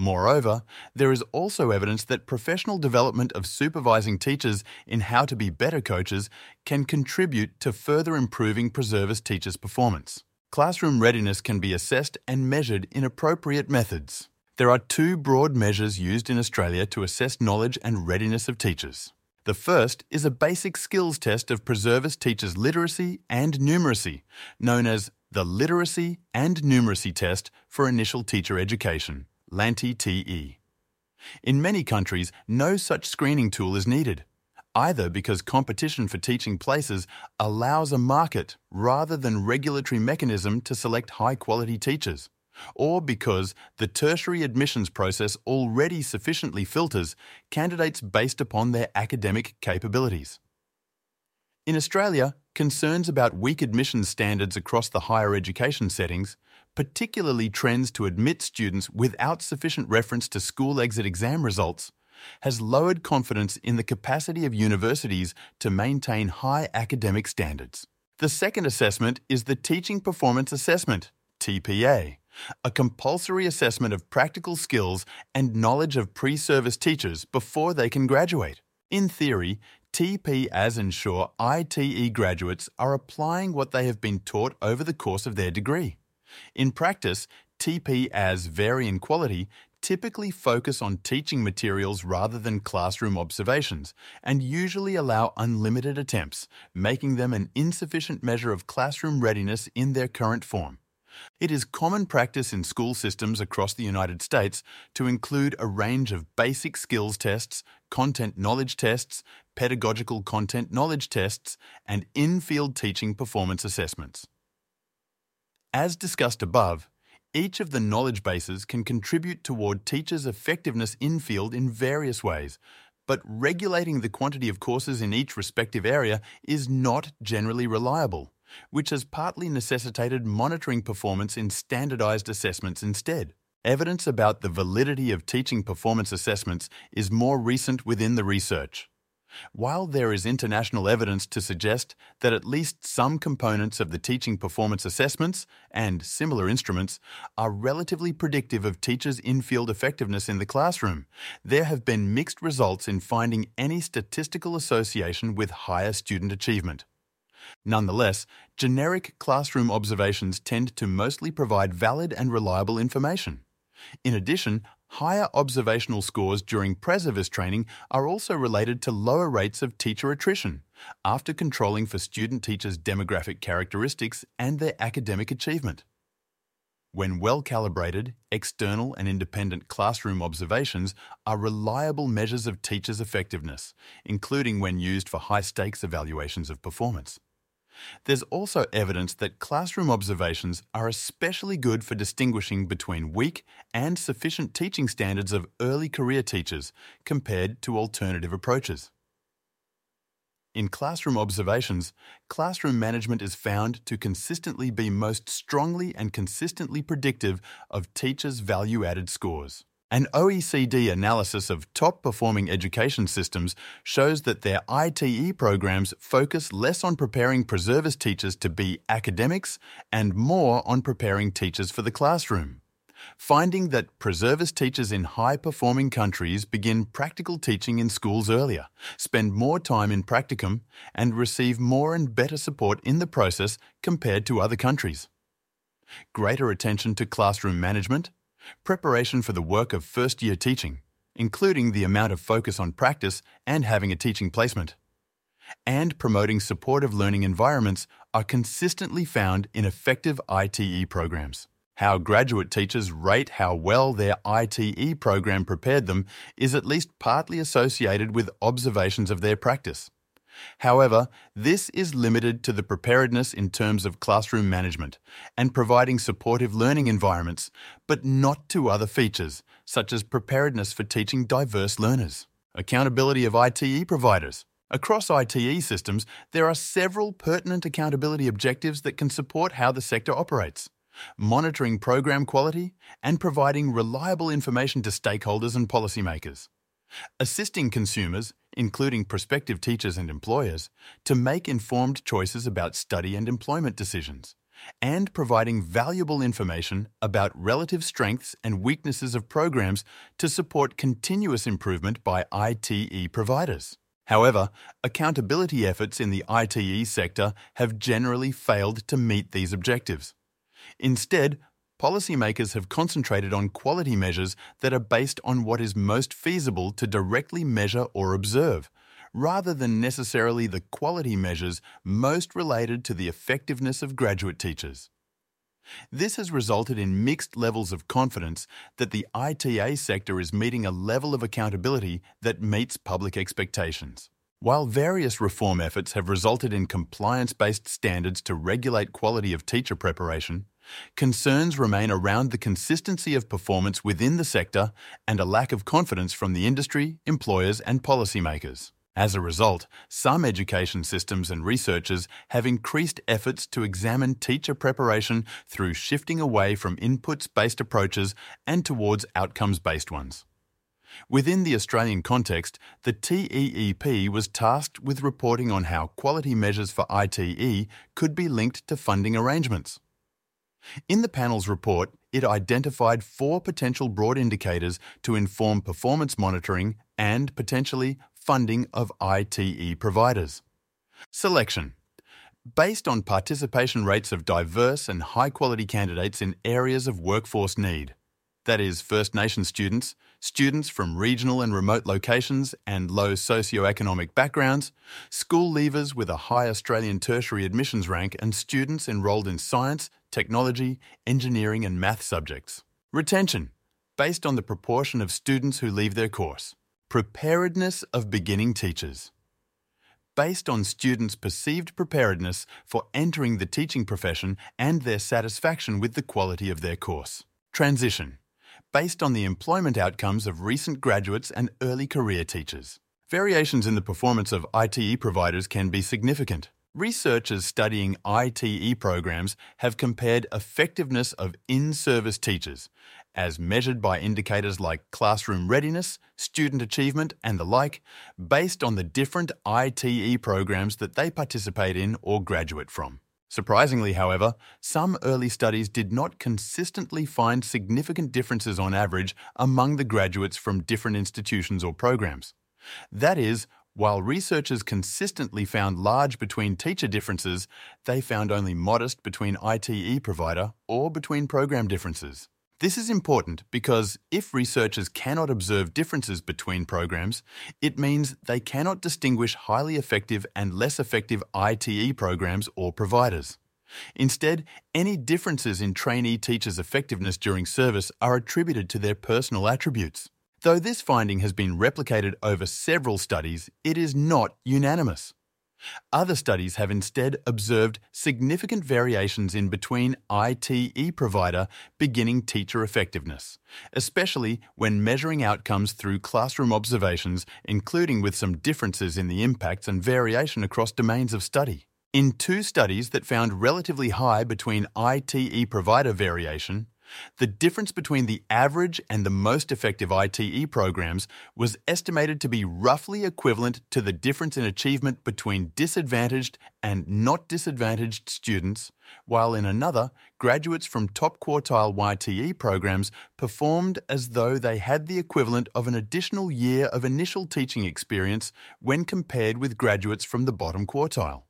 Moreover, there is also evidence that professional development of supervising teachers in how to be better coaches can contribute to further improving preservice teachers' performance. Classroom readiness can be assessed and measured in appropriate methods. There are 2 broad measures used in Australia to assess knowledge and readiness of teachers. The first is a basic skills test of preservice teachers' literacy and numeracy, known as the Literacy and Numeracy Test for Initial Teacher Education. LANTITE. In many countries, no such screening tool is needed. either because competition for teaching places allows a market rather than regulatory mechanism to select high-quality teachers, or because the tertiary admissions process already sufficiently filters candidates based upon their academic capabilities. In Australia, concerns about weak admissions standards across the higher education settings, particularly trends to admit students without sufficient reference to school exit exam results, has lowered confidence in the capacity of universities to maintain high academic standards. The second assessment is the Teaching Performance Assessment, TPA, a compulsory assessment of practical skills and knowledge of pre-service teachers before they can graduate. In theory, TPAs ensure ITE graduates are applying what they have been taught over the course of their degree. In practice, TPAs vary in quality, typically focus on teaching materials rather than classroom observations, and usually allow unlimited attempts, making them an insufficient measure of classroom readiness in their current form. It is common practice in school systems across the United States to include a range of basic skills tests, content knowledge tests, pedagogical content knowledge tests, and in-field teaching performance assessments. As discussed above, each of the knowledge bases can contribute toward teachers' effectiveness in field in various ways, but regulating the quantity of courses in each respective area is not generally reliable, which has partly necessitated monitoring performance in standardized assessments instead. Evidence about the validity of teaching performance assessments is more recent within the research. While there is international evidence to suggest that at least some components of the teaching performance assessments and similar instruments are relatively predictive of teachers' in-field effectiveness in the classroom, there have been mixed results in finding any statistical association with higher student achievement. Nonetheless, generic classroom observations tend to mostly provide valid and reliable information. In addition, higher observational scores during preservice training are also related to lower rates of teacher attrition, after controlling for student teachers' demographic characteristics and their academic achievement. When well-calibrated, external and independent classroom observations are reliable measures of teachers' effectiveness, including when used for high-stakes evaluations of performance. There's also evidence that classroom observations are especially good for distinguishing between weak and sufficient teaching standards of early career teachers compared to alternative approaches. In classroom observations, classroom management is found to consistently be most strongly and consistently predictive of teachers' value-added scores. An OECD analysis of top-performing education systems shows that their ITE programs focus less on preparing preservice teachers to be academics and more on preparing teachers for the classroom, finding that preservice teachers in high-performing countries begin practical teaching in schools earlier, spend more time in practicum, and receive more and better support in the process compared to other countries. Greater attention to classroom management, preparation for the work of first-year teaching, including the amount of focus on practice and having a teaching placement, and promoting supportive learning environments are consistently found in effective ITE programs. How graduate teachers rate how well their ITE program prepared them is at least partly associated with observations of their practice. However, this is limited to the preparedness in terms of classroom management and providing supportive learning environments, but not to other features, such as preparedness for teaching diverse learners. Accountability of ITE providers. Across ITE systems, there are several pertinent accountability objectives that can support how the sector operates, monitoring program quality, and providing reliable information to stakeholders and policymakers. Assisting consumers, including prospective teachers and employers, to make informed choices about study and employment decisions, and providing valuable information about relative strengths and weaknesses of programs to support continuous improvement by ITE providers. However, accountability efforts in the ITE sector have generally failed to meet these objectives. Instead, policymakers have concentrated on quality measures that are based on what is most feasible to directly measure or observe, rather than necessarily the quality measures most related to the effectiveness of graduate teachers. This has resulted in mixed levels of confidence that the ITA sector is meeting a level of accountability that meets public expectations. While various reform efforts have resulted in compliance-based standards to regulate quality of teacher preparation, concerns remain around the consistency of performance within the sector and a lack of confidence from the industry, employers and policymakers. As a result, some education systems and researchers have increased efforts to examine teacher preparation through shifting away from inputs-based approaches and towards outcomes-based ones. Within the Australian context, the TEEP was tasked with reporting on how quality measures for ITE could be linked to funding arrangements. In the panel's report, it identified 4 potential broad indicators to inform performance monitoring and, potentially, funding of ITE providers. Selection. Based on participation rates of diverse and high-quality candidates in areas of workforce need, that is, First Nation students, students from regional and remote locations and low socioeconomic backgrounds, school leavers with a high Australian tertiary admissions rank and students enrolled in science, technology, engineering and math subjects. Retention, based on the proportion of students who leave their course. Preparedness of beginning teachers, based on students' perceived preparedness for entering the teaching profession and their satisfaction with the quality of their course. Transition, based on the employment outcomes of recent graduates and early career teachers. Variations in the performance of ITE providers can be significant. Researchers studying ITE programs have compared effectiveness of in-service teachers, as measured by indicators like classroom readiness, student achievement and the like, based on the different ITE programs that they participate in or graduate from. Surprisingly, however, some early studies did not consistently find significant differences on average among the graduates from different institutions or programs. That is, while researchers consistently found large between teacher differences, they found only modest between ITE provider or between program differences. This is important because if researchers cannot observe differences between programs, it means they cannot distinguish highly effective and less effective ITE programs or providers. Instead, any differences in trainee teachers' effectiveness during service are attributed to their personal attributes. Though this finding has been replicated over several studies, it is not unanimous. Other studies have instead observed significant variations in between ITE provider beginning teacher effectiveness, especially when measuring outcomes through classroom observations, including with some differences in the impacts and variation across domains of study. In 2 studies that found relatively high between ITE provider variation, the difference between the average and the most effective ITE programs was estimated to be roughly equivalent to the difference in achievement between disadvantaged and not disadvantaged students, while in another, graduates from top quartile YTE programs performed as though they had the equivalent of an additional year of initial teaching experience when compared with graduates from the bottom quartile.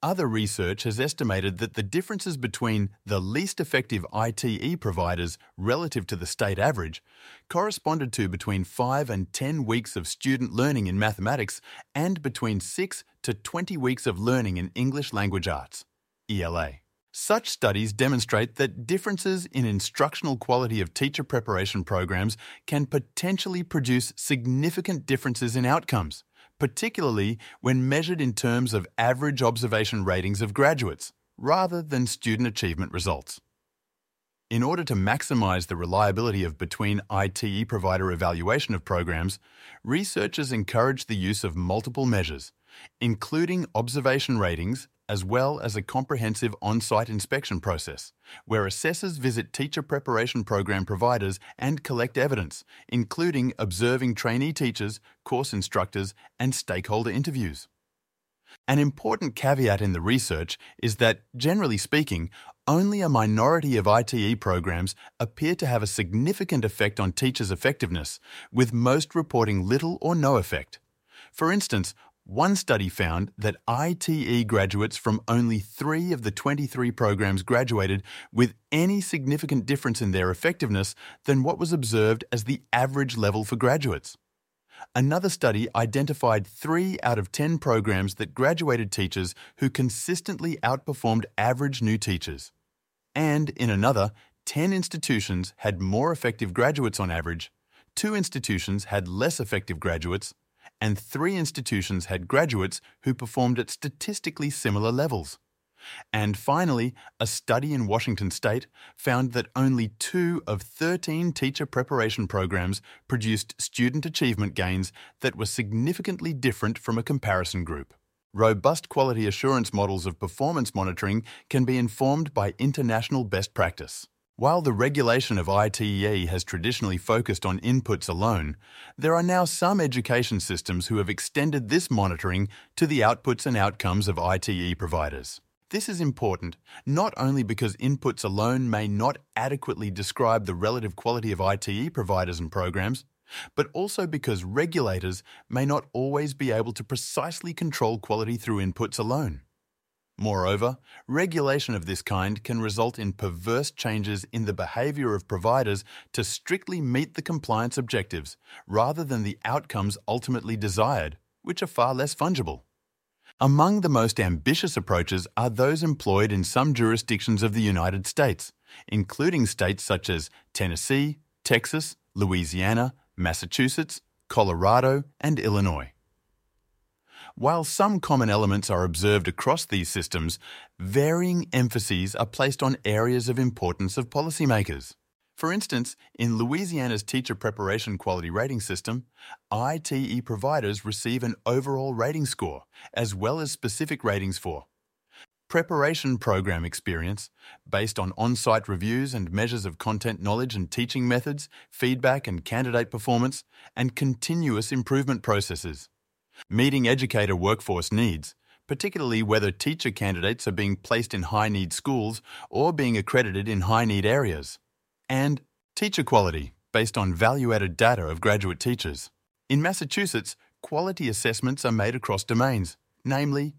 Other research has estimated that the differences between the least effective ITE providers relative to the state average corresponded to between 5 and 10 weeks of student learning in mathematics and between 6 to 20 weeks of learning in English Language Arts, ELA. Such studies demonstrate that differences in instructional quality of teacher preparation programs can potentially produce significant differences in outcomes, particularly when measured in terms of average observation ratings of graduates, rather than student achievement results. In order to maximise the reliability of between ITE provider evaluation of programs, researchers encourage the use of multiple measures, including observation ratings as well as a comprehensive on-site inspection process, where assessors visit teacher preparation program providers and collect evidence, including observing trainee teachers, course instructors, and stakeholder interviews. An important caveat in the research is that, generally speaking, only a minority of ITE programs appear to have a significant effect on teachers' effectiveness, with most reporting little or no effect. For instance, one study found that ITE graduates from only 3 of the 23 programs graduated with any significant difference in their effectiveness than what was observed as the average level for graduates. Another study identified 3 out of 10 programs that graduated teachers who consistently outperformed average new teachers. And in another, 10 institutions had more effective graduates on average, 2 institutions had less effective graduates, and 3 institutions had graduates who performed at statistically similar levels. And finally, a study in Washington State found that only 2 of 13 teacher preparation programs produced student achievement gains that were significantly different from a comparison group. Robust quality assurance models of performance monitoring can be informed by international best practice. While the regulation of ITE has traditionally focused on inputs alone, there are now some education systems who have extended this monitoring to the outputs and outcomes of ITE providers. This is important not only because inputs alone may not adequately describe the relative quality of ITE providers and programs, but also because regulators may not always be able to precisely control quality through inputs alone. Moreover, regulation of this kind can result in perverse changes in the behaviour of providers to strictly meet the compliance objectives, rather than the outcomes ultimately desired, which are far less fungible. Among the most ambitious approaches are those employed in some jurisdictions of the United States, including states such as Tennessee, Texas, Louisiana, Massachusetts, Colorado, and Illinois. While some common elements are observed across these systems, varying emphases are placed on areas of importance of policymakers. For instance, in Louisiana's teacher preparation quality rating system, ITE providers receive an overall rating score, as well as specific ratings for preparation program experience, based on on-site reviews and measures of content knowledge and teaching methods, feedback and candidate performance, and continuous improvement processes. Meeting educator workforce needs, particularly whether teacher candidates are being placed in high-need schools or being accredited in high-need areas. And teacher quality, based on value-added data of graduate teachers. In Massachusetts, quality assessments are made across domains, namely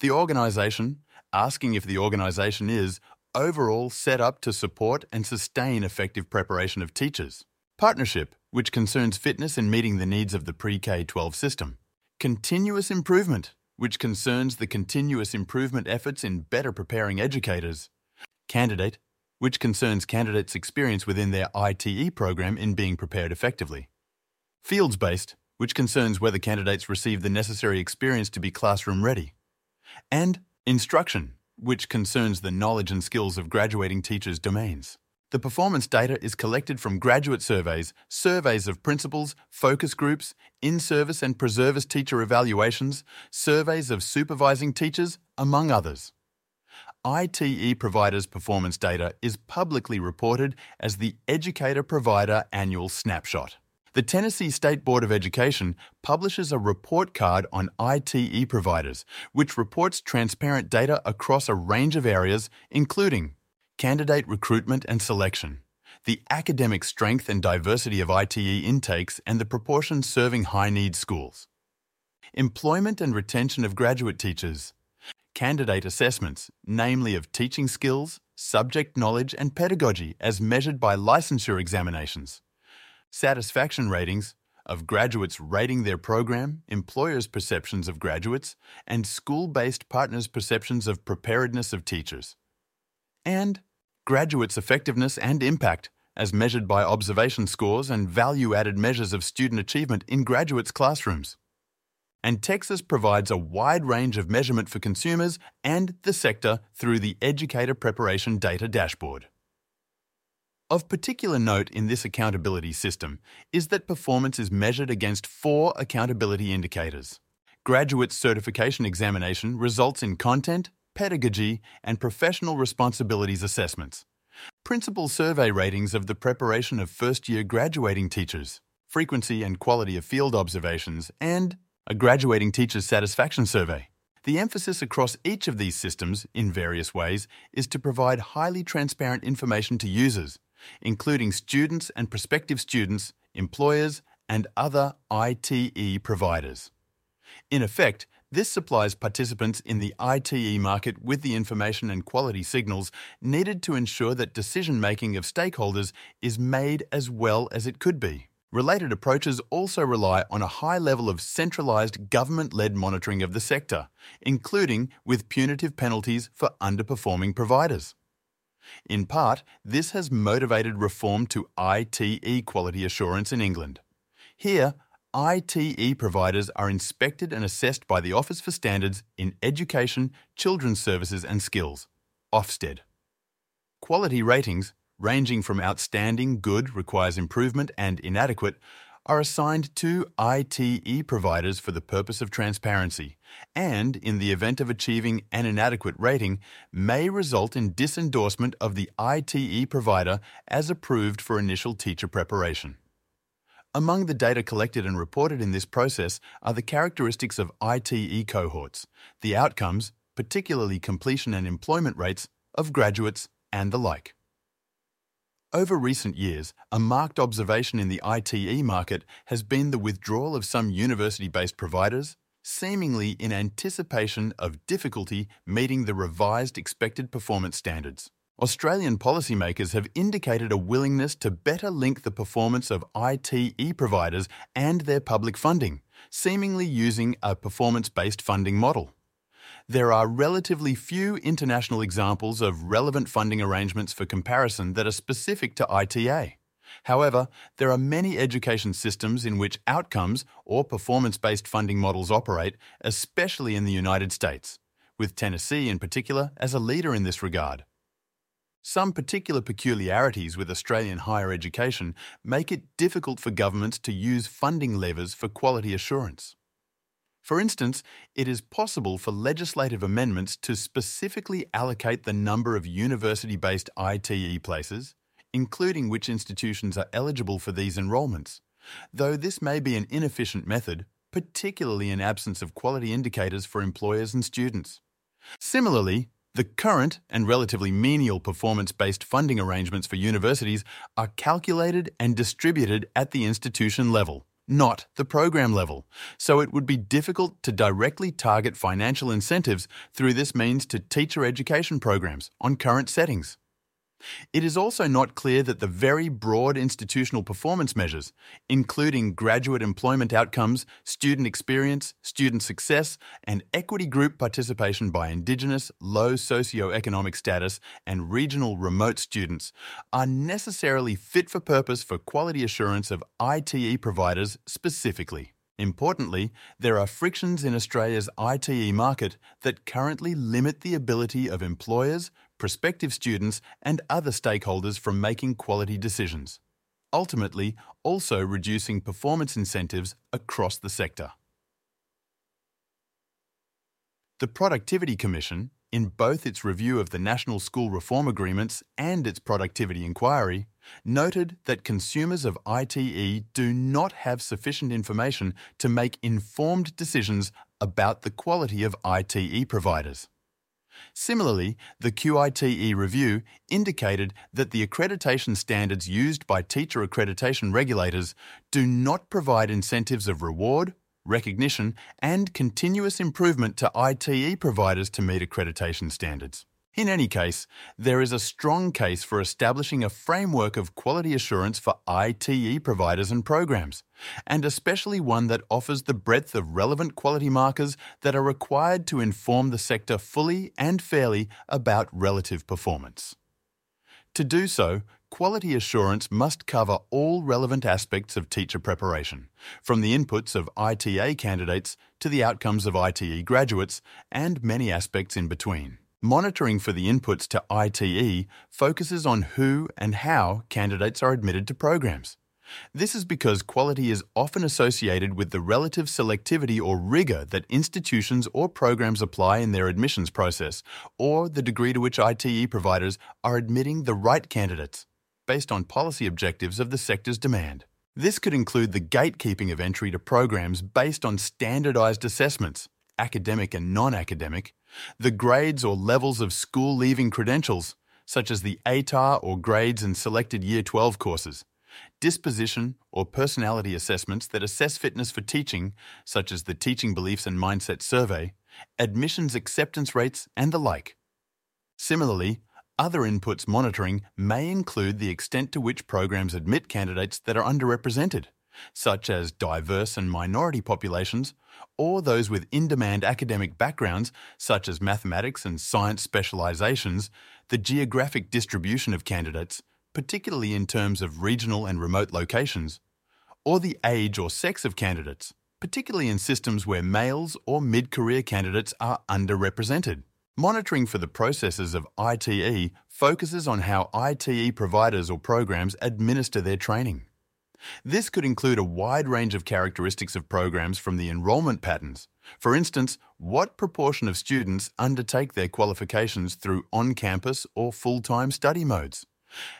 the organisation, asking if the organisation is overall set up to support and sustain effective preparation of teachers. Partnership, which concerns fitness in meeting the needs of the pre-K-12 system. Continuous improvement, which concerns the continuous improvement efforts in better preparing educators. Candidate, which concerns candidates' experience within their ITE program in being prepared effectively. Fields-based, which concerns whether candidates receive the necessary experience to be classroom-ready. And instruction, which concerns the knowledge and skills of graduating teachers' domains. The performance data is collected from graduate surveys, surveys of principals, focus groups, in-service and preservice teacher evaluations, surveys of supervising teachers, among others. ITE providers' performance data is publicly reported as the Educator Provider Annual Snapshot. The Tennessee State Board of Education publishes a report card on ITE providers, which reports transparent data across a range of areas, including candidate recruitment and selection, the academic strength and diversity of ITE intakes and the proportion serving high-need schools, employment and retention of graduate teachers, candidate assessments, namely of teaching skills, subject knowledge and pedagogy as measured by licensure examinations, satisfaction ratings of graduates rating their program, employers' perceptions of graduates, and school-based partners' perceptions of preparedness of teachers, and graduates' effectiveness and impact, as measured by observation scores and value-added measures of student achievement in graduates' classrooms. And Texas provides a wide range of measurement for consumers and the sector through the Educator Preparation Data Dashboard. Of particular note in this accountability system is that performance is measured against 4 accountability indicators. Graduate certification examination results in content, pedagogy, and professional responsibilities assessments. Principal survey ratings of the preparation of first-year graduating teachers, frequency and quality of field observations, and a graduating teacher's satisfaction survey. The emphasis across each of these systems, in various ways, is to provide highly transparent information to users, including students and prospective students, employers, and other ITE providers. In effect, this supplies participants in the ITE market with the information and quality signals needed to ensure that decision-making of stakeholders is made as well as it could be. Related approaches also rely on a high level of centralised government-led monitoring of the sector, including with punitive penalties for underperforming providers. In part, this has motivated reform to ITE quality assurance in England. Here, ITE providers are inspected and assessed by the Office for Standards in Education, Children's Services and Skills, Ofsted. Quality ratings, ranging from outstanding, good, requires improvement and inadequate, are assigned to ITE providers for the purpose of transparency and, in the event of achieving an inadequate rating, may result in disendorsement of the ITE provider as approved for initial teacher preparation. Among the data collected and reported in this process are the characteristics of ITE cohorts, the outcomes, particularly completion and employment rates, of graduates and the like. Over recent years, a marked observation in the ITE market has been the withdrawal of some university-based providers, seemingly in anticipation of difficulty meeting the revised expected performance standards. Australian policymakers have indicated a willingness to better link the performance of ITE providers and their public funding, seemingly using a performance-based funding model. There are relatively few international examples of relevant funding arrangements for comparison that are specific to ITA. However, there are many education systems in which outcomes or performance-based funding models operate, especially in the United States, with Tennessee in particular as a leader in this regard. Some particular peculiarities with Australian higher education make it difficult for governments to use funding levers for quality assurance. For instance, it is possible for legislative amendments to specifically allocate the number of university-based ITE places, including which institutions are eligible for these enrolments, though this may be an inefficient method, particularly in absence of quality indicators for employers and students. Similarly, the current and relatively menial performance-based funding arrangements for universities are calculated and distributed at the institution level, not the program level, so it would be difficult to directly target financial incentives through this means to teacher education programs on current settings. It is also not clear that the very broad institutional performance measures, including graduate employment outcomes, student experience, student success, and equity group participation by Indigenous, low socioeconomic status, and regional remote students, are necessarily fit for purpose for quality assurance of ITE providers specifically. Importantly, there are frictions in Australia's ITE market that currently limit the ability of employers, prospective students and other stakeholders from making quality decisions, ultimately also reducing performance incentives across the sector. The Productivity Commission, in both its review of the National School Reform Agreements and its productivity inquiry, noted that consumers of ITE do not have sufficient information to make informed decisions about the quality of ITE providers. Similarly, the QITE review indicated that the accreditation standards used by teacher accreditation regulators do not provide incentives of reward, recognition, and continuous improvement to ITE providers to meet accreditation standards. In any case, there is a strong case for establishing a framework of quality assurance for ITE providers and programs, and especially one that offers the breadth of relevant quality markers that are required to inform the sector fully and fairly about relative performance. To do so, quality assurance must cover all relevant aspects of teacher preparation, from the inputs of ITA candidates to the outcomes of ITE graduates and many aspects in between. Monitoring for the inputs to ITE focuses on who and how candidates are admitted to programs. This is because quality is often associated with the relative selectivity or rigour that institutions or programs apply in their admissions process, or the degree to which ITE providers are admitting the right candidates, based on policy objectives of the sector's demand. This could include the gatekeeping of entry to programs based on standardised assessments, academic and non-academic, the grades or levels of school leaving credentials, such as the ATAR or grades in selected Year 12 courses, disposition or personality assessments that assess fitness for teaching, such as the Teaching Beliefs and Mindset Survey, admissions acceptance rates and the like. Similarly, other inputs monitoring may include the extent to which programs admit candidates that are underrepresented, such as diverse and minority populations, or those with in-demand academic backgrounds, such as mathematics and science specializations, the geographic distribution of candidates, particularly in terms of regional and remote locations, or the age or sex of candidates, particularly in systems where males or mid-career candidates are underrepresented. Monitoring for the processes of ITE focuses on how ITE providers or programs administer their training. This could include a wide range of characteristics of programs from the enrolment patterns. For instance, what proportion of students undertake their qualifications through on-campus or full-time study modes?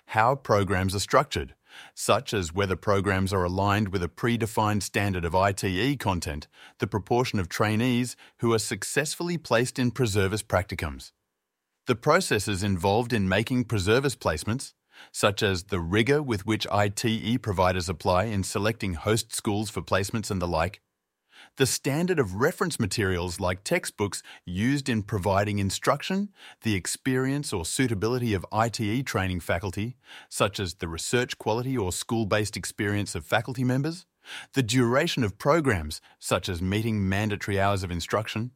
How programs are structured, such as whether programs are aligned with a predefined standard of ITE content, the proportion of trainees who are successfully placed in preservice practicums, the processes involved in making preservice placements, such as the rigour with which ITE providers apply in selecting host schools for placements and the like, the standard of reference materials like textbooks used in providing instruction, the experience or suitability of ITE training faculty, such as the research quality or school-based experience of faculty members, the duration of programs, such as meeting mandatory hours of instruction,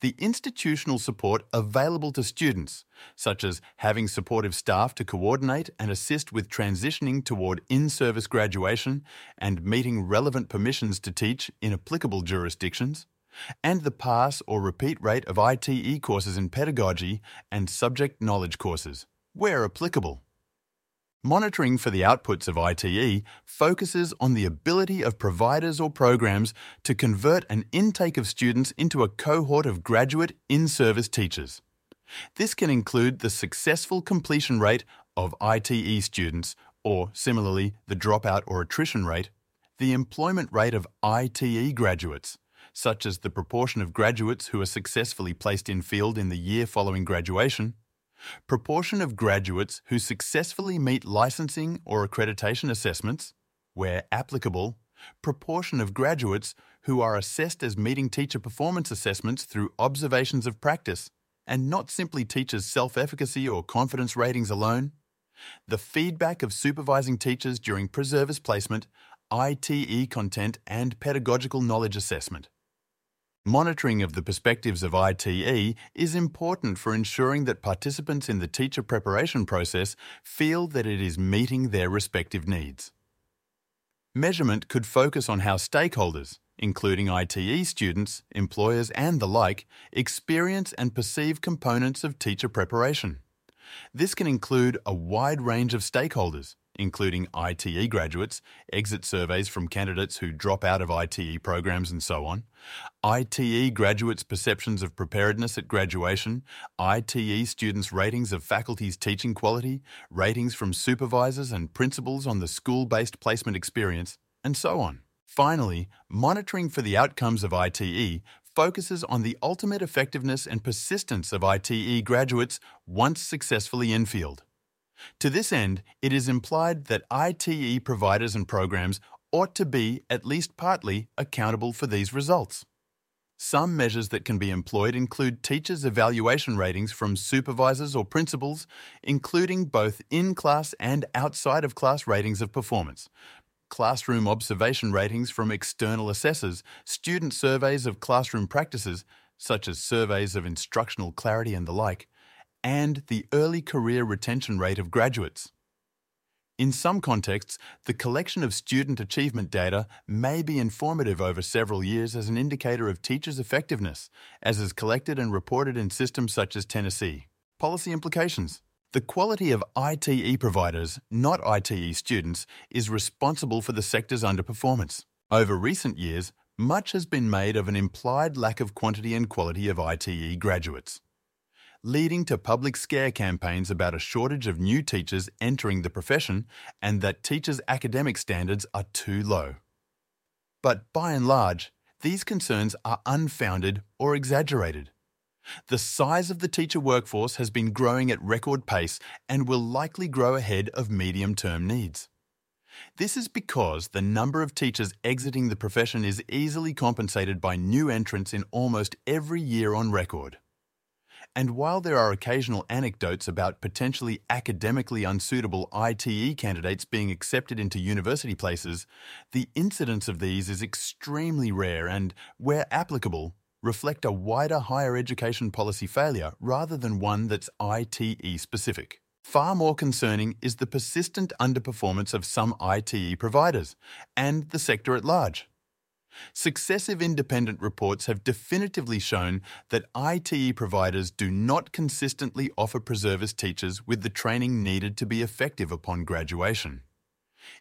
the institutional support available to students, such as having supportive staff to coordinate and assist with transitioning toward in-service graduation and meeting relevant permissions to teach in applicable jurisdictions, and the pass or repeat rate of ITE courses in pedagogy and subject knowledge courses, where applicable. Monitoring for the outputs of ITE focuses on the ability of providers or programs to convert an intake of students into a cohort of graduate in-service teachers. This can include the successful completion rate of ITE students, or similarly the dropout or attrition rate, the employment rate of ITE graduates, such as the proportion of graduates who are successfully placed in field in the year following graduation, proportion of graduates who successfully meet licensing or accreditation assessments, where applicable, proportion of graduates who are assessed as meeting teacher performance assessments through observations of practice and not simply teachers' self-efficacy or confidence ratings alone, the feedback of supervising teachers during preservice placement, ITE content and pedagogical knowledge assessment. Monitoring of the perspectives of ITE is important for ensuring that participants in the teacher preparation process feel that it is meeting their respective needs. Measurement could focus on how stakeholders, including ITE students, employers and the like, experience and perceive components of teacher preparation. This can include a wide range of stakeholders, including ITE graduates, exit surveys from candidates who drop out of ITE programs and so on, ITE graduates' perceptions of preparedness at graduation, ITE students' ratings of faculty's teaching quality, ratings from supervisors and principals on the school-based placement experience, and so on. Finally, monitoring for the outcomes of ITE focuses on the ultimate effectiveness and persistence of ITE graduates once successfully in field. To this end, it is implied that ITE providers and programs ought to be, at least partly, accountable for these results. Some measures that can be employed include teachers' evaluation ratings from supervisors or principals, including both in-class and outside-of-class ratings of performance, classroom observation ratings from external assessors, student surveys of classroom practices, such as surveys of instructional clarity and the like, and the early career retention rate of graduates. In some contexts, the collection of student achievement data may be informative over several years as an indicator of teachers' effectiveness, as is collected and reported in systems such as Tennessee. Policy implications. The quality of ITE providers, not ITE students, is responsible for the sector's underperformance. Over recent years, much has been made of an implied lack of quantity and quality of ITE graduates, leading to public scare campaigns about a shortage of new teachers entering the profession and that teachers' academic standards are too low. But by and large, these concerns are unfounded or exaggerated. The size of the teacher workforce has been growing at record pace and will likely grow ahead of medium-term needs. This is because the number of teachers exiting the profession is easily compensated by new entrants in almost every year on record. And while there are occasional anecdotes about potentially academically unsuitable ITE candidates being accepted into university places, the incidence of these is extremely rare and, where applicable, reflect a wider higher education policy failure rather than one that's ITE specific. Far more concerning is the persistent underperformance of some ITE providers and the sector at large. Successive independent reports have definitively shown that ITE providers do not consistently offer preservice teachers with the training needed to be effective upon graduation.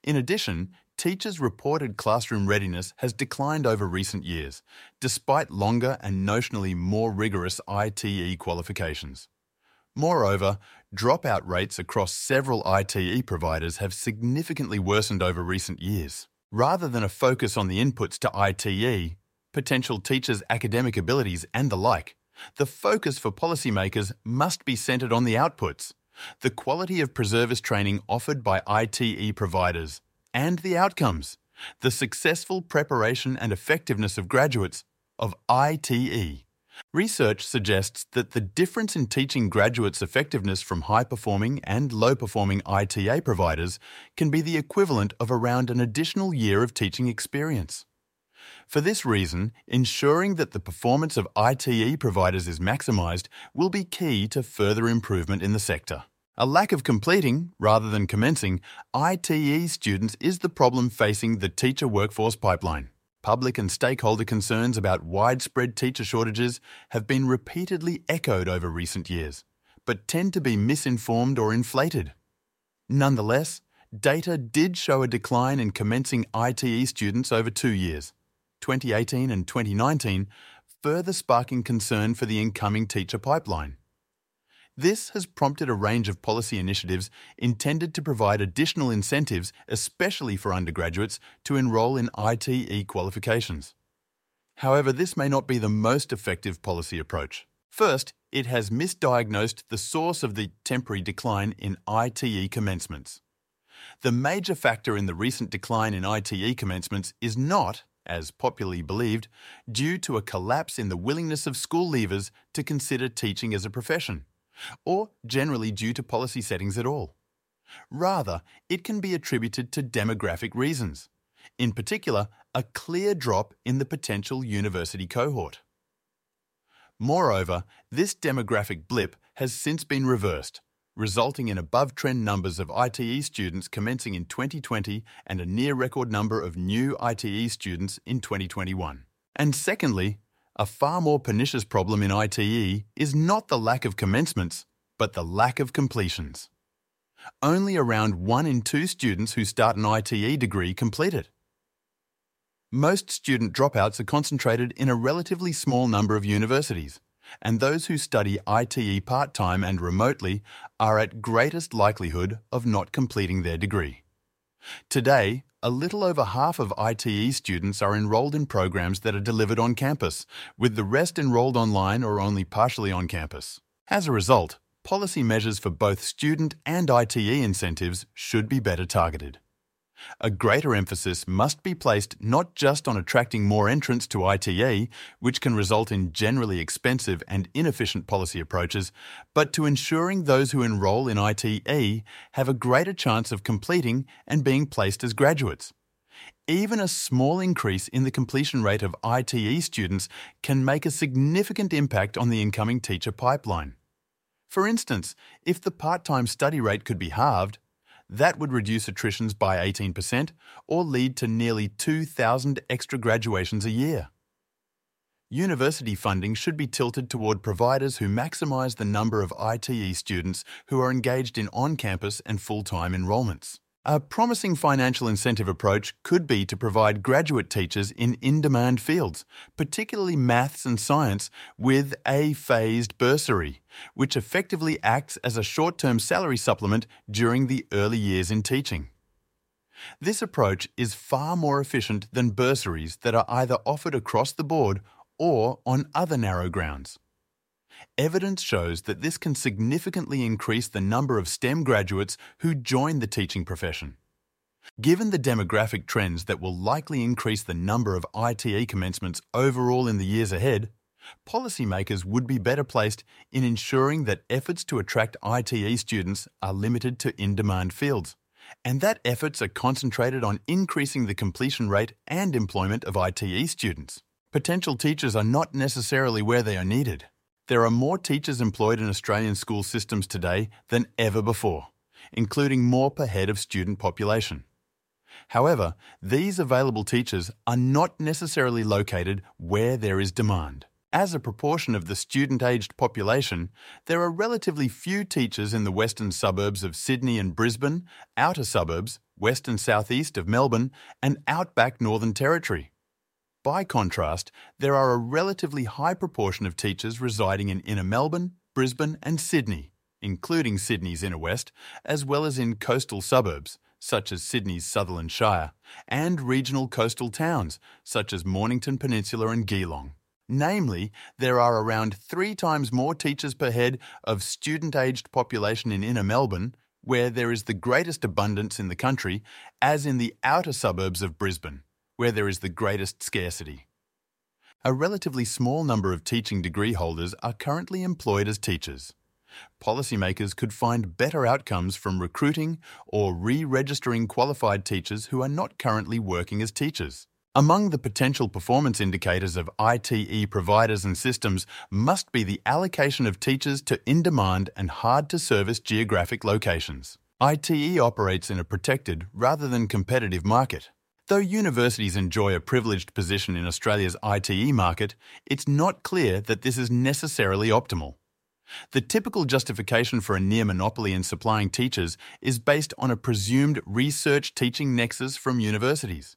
In addition, teachers' reported classroom readiness has declined over recent years, despite longer and notionally more rigorous ITE qualifications. Moreover, dropout rates across several ITE providers have significantly worsened over recent years. Rather than a focus on the inputs to ITE, potential teachers' academic abilities and the like, the focus for policymakers must be centred on the outputs, the quality of preservice training offered by ITE providers, and the outcomes, the successful preparation and effectiveness of graduates of ITE. Research suggests that the difference in teaching graduates' effectiveness from high-performing and low-performing ITA providers can be the equivalent of around an additional year of teaching experience. For this reason, ensuring that the performance of ITE providers is maximised will be key to further improvement in the sector. A lack of completing, rather than commencing, ITE students is the problem facing the teacher workforce pipeline. Public and stakeholder concerns about widespread teacher shortages have been repeatedly echoed over recent years, but tend to be misinformed or inflated. Nonetheless, data did show a decline in commencing ITE students over 2 years, 2018 and 2019, further sparking concern for the incoming teacher pipeline. This has prompted a range of policy initiatives intended to provide additional incentives, especially for undergraduates, to enrol in ITE qualifications. However, this may not be the most effective policy approach. First, it has misdiagnosed the source of the temporary decline in ITE commencements. The major factor in the recent decline in ITE commencements is not, as popularly believed, due to a collapse in the willingness of school leavers to consider teaching as a profession, or generally due to policy settings at all. Rather, it can be attributed to demographic reasons, in particular a clear drop in the potential university cohort. Moreover, this demographic blip has since been reversed, resulting in above-trend numbers of ITE students commencing in 2020 and a near-record number of new ITE students in 2021. And secondly, a far more pernicious problem in ITE is not the lack of commencements, but the lack of completions. Only around 1 in 2 students who start an ITE degree complete it. Most student dropouts are concentrated in a relatively small number of universities, and those who study ITE part-time and remotely are at greatest likelihood of not completing their degree. Today, a little over half of ITE students are enrolled in programs that are delivered on campus, with the rest enrolled online or only partially on campus. As a result, policy measures for both student and ITE incentives should be better targeted. A greater emphasis must be placed not just on attracting more entrants to ITE, which can result in generally expensive and inefficient policy approaches, but to ensuring those who enrol in ITE have a greater chance of completing and being placed as graduates. Even a small increase in the completion rate of ITE students can make a significant impact on the incoming teacher pipeline. For instance, if the part-time study rate could be halved, that would reduce attritions by 18% or lead to nearly 2,000 extra graduations a year. University funding should be tilted toward providers who maximise the number of ITE students who are engaged in on-campus and full-time enrolments. A promising financial incentive approach could be to provide graduate teachers in demand fields, particularly maths and science, with a phased bursary, which effectively acts as a short-term salary supplement during the early years in teaching. This approach is far more efficient than bursaries that are either offered across the board or on other narrow grounds. Evidence shows that this can significantly increase the number of STEM graduates who join the teaching profession. Given the demographic trends that will likely increase the number of ITE commencements overall in the years ahead, policymakers would be better placed in ensuring that efforts to attract ITE students are limited to in-demand fields, and that efforts are concentrated on increasing the completion rate and employment of ITE students. Potential teachers are not necessarily where they are needed. There are more teachers employed in Australian school systems today than ever before, including more per head of student population. However, these available teachers are not necessarily located where there is demand. As a proportion of the student-aged population, there are relatively few teachers in the western suburbs of Sydney and Brisbane, outer suburbs, west and southeast of Melbourne, and outback Northern Territory. By contrast, there are a relatively high proportion of teachers residing in inner Melbourne, Brisbane and Sydney, including Sydney's inner west, as well as in coastal suburbs, such as Sydney's Sutherland Shire, and regional coastal towns, such as Mornington Peninsula and Geelong. Namely, there are around 3 times more teachers per head of student-aged population in inner Melbourne, where there is the greatest abundance in the country, as in the outer suburbs of Brisbane, where there is the greatest scarcity. A relatively small number of teaching degree holders are currently employed as teachers. Policymakers could find better outcomes from recruiting or re-registering qualified teachers who are not currently working as teachers. Among the potential performance indicators of ITE providers and systems must be the allocation of teachers to in-demand and hard-to-service geographic locations. ITE operates in a protected rather than competitive market. Though universities enjoy a privileged position in Australia's ITE market, it's not clear that this is necessarily optimal. The typical justification for a near monopoly in supplying teachers is based on a presumed research teaching nexus from universities,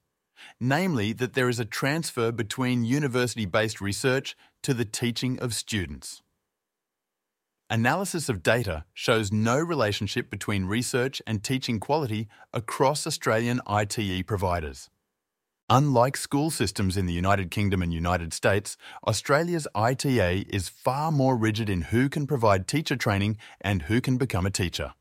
namely that there is a transfer between university-based research to the teaching of students. Analysis of data shows no relationship between research and teaching quality across Australian ITE providers. Unlike school systems in the United Kingdom and United States, Australia's ITA is far more rigid in who can provide teacher training and who can become a teacher.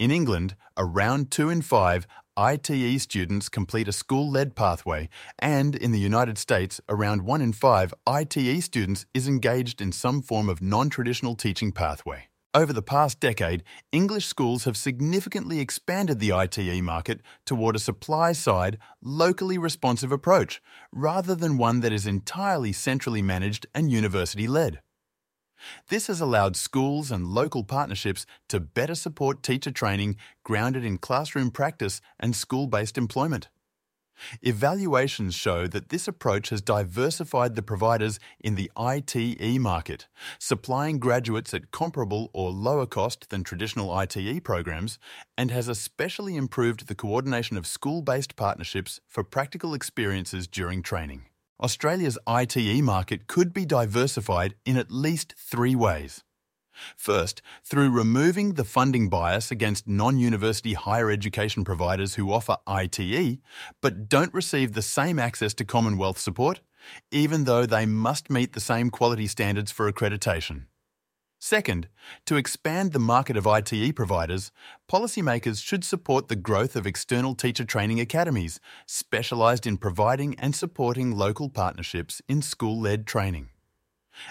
In England, around 2 in 5 ITE students complete a school-led pathway, and in the United States, around 1 in 5 ITE students is engaged in some form of non-traditional teaching pathway. Over the past decade, English schools have significantly expanded the ITE market toward a supply-side, locally responsive approach, rather than one that is entirely centrally managed and university-led. This has allowed schools and local partnerships to better support teacher training grounded in classroom practice and school-based employment. Evaluations show that this approach has diversified the providers in the ITE market, supplying graduates at comparable or lower cost than traditional ITE programs, and has especially improved the coordination of school-based partnerships for practical experiences during training. Australia's ITE market could be diversified in at least 3 ways. First, through removing the funding bias against non-university higher education providers who offer ITE but don't receive the same access to Commonwealth support, even though they must meet the same quality standards for accreditation. Second, to expand the market of ITE providers, policymakers should support the growth of external teacher training academies specialised in providing and supporting local partnerships in school-led training.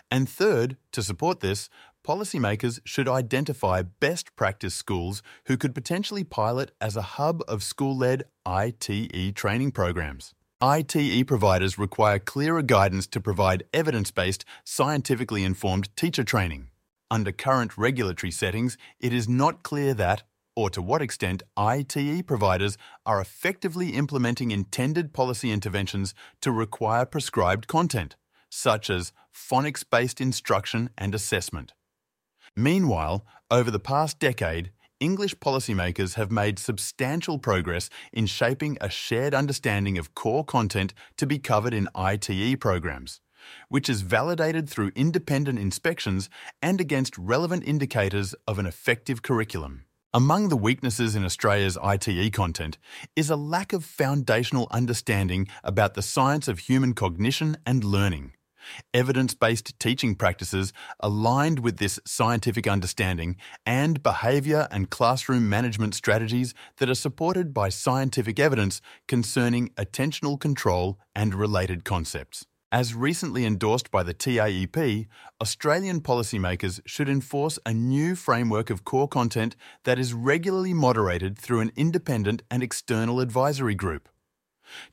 And third, to support this, policymakers should identify best practice schools who could potentially pilot as a hub of school-led ITE training programs. ITE providers require clearer guidance to provide evidence-based, scientifically informed teacher training. Under current regulatory settings, it is not clear that, or to what extent, ITE providers are effectively implementing intended policy interventions to require prescribed content, such as phonics-based instruction and assessment. Meanwhile, over the past decade, English policymakers have made substantial progress in shaping a shared understanding of core content to be covered in ITE programs, which is validated through independent inspections and against relevant indicators of an effective curriculum. Among the weaknesses in Australia's ITE content is a lack of foundational understanding about the science of human cognition and learning. Evidence-based teaching practices aligned with this scientific understanding and behaviour and classroom management strategies that are supported by scientific evidence concerning attentional control and related concepts. As recently endorsed by the TAEP, Australian policymakers should enforce a new framework of core content that is regularly moderated through an independent and external advisory group.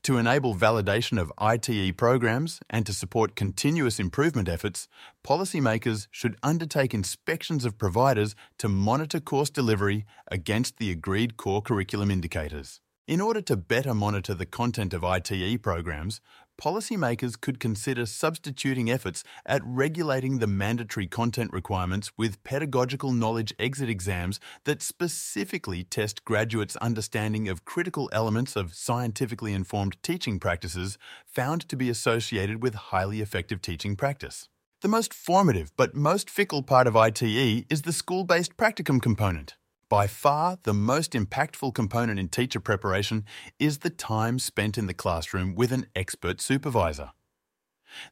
To enable validation of ITE programs and to support continuous improvement efforts, policymakers should undertake inspections of providers to monitor course delivery against the agreed core curriculum indicators. In order to better monitor the content of ITE programs, policymakers could consider substituting efforts at regulating the mandatory content requirements with pedagogical knowledge exit exams that specifically test graduates' understanding of critical elements of scientifically informed teaching practices found to be associated with highly effective teaching practice. The most formative but most fickle part of ITE is the school-based practicum component. By far, the most impactful component in teacher preparation is the time spent in the classroom with an expert supervisor.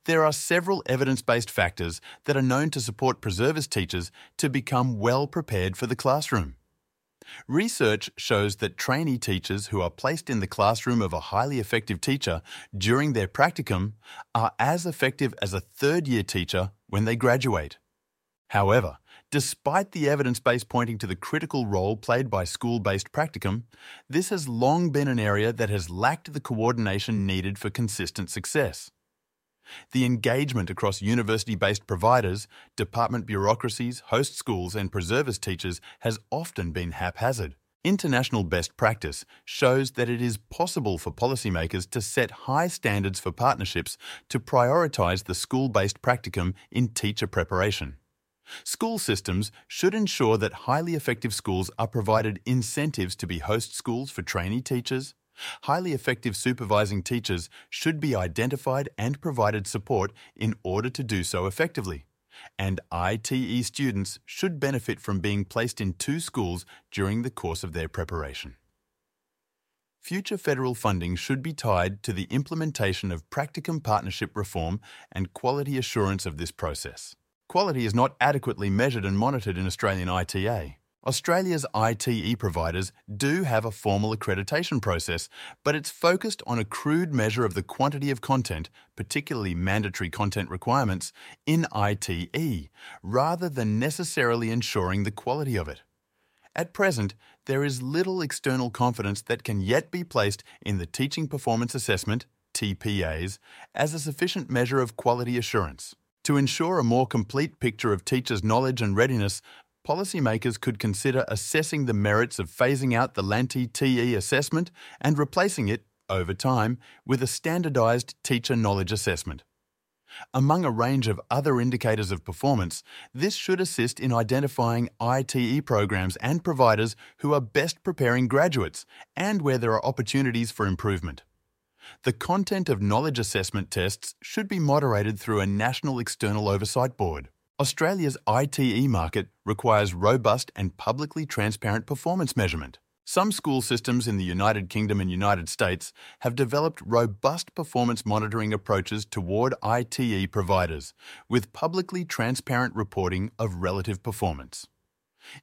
There are several evidence-based factors that are known to support preservice teachers to become well prepared for the classroom. Research shows that trainee teachers who are placed in the classroom of a highly effective teacher during their practicum are as effective as a third-year teacher when they graduate. However, despite the evidence base pointing to the critical role played by school-based practicum, this has long been an area that has lacked the coordination needed for consistent success. The engagement across university-based providers, department bureaucracies, host schools and preservice teachers has often been haphazard. International best practice shows that it is possible for policymakers to set high standards for partnerships to prioritise the school-based practicum in teacher preparation. School systems should ensure that highly effective schools are provided incentives to be host schools for trainee teachers. Highly effective supervising teachers should be identified and provided support in order to do so effectively. And ITE students should benefit from being placed in two schools during the course of their preparation. Future federal funding should be tied to the implementation of practicum partnership reform and quality assurance of this process. Quality is not adequately measured and monitored in Australian ITA. Australia's ITE providers do have a formal accreditation process, but it's focused on a crude measure of the quantity of content, particularly mandatory content requirements, in ITE, rather than necessarily ensuring the quality of it. At present, there is little external confidence that can yet be placed in the Teaching Performance Assessment, TPAs, as a sufficient measure of quality assurance. To ensure a more complete picture of teachers' knowledge and readiness, policymakers could consider assessing the merits of phasing out the LANTITE assessment and replacing it, over time, with a standardised teacher knowledge assessment. Among a range of other indicators of performance, this should assist in identifying ITE programs and providers who are best preparing graduates and where there are opportunities for improvement. The content of knowledge assessment tests should be moderated through a national external oversight board. Australia's ITE market requires robust and publicly transparent performance measurement. Some school systems in the United Kingdom and United States have developed robust performance monitoring approaches toward ITE providers, with publicly transparent reporting of relative performance.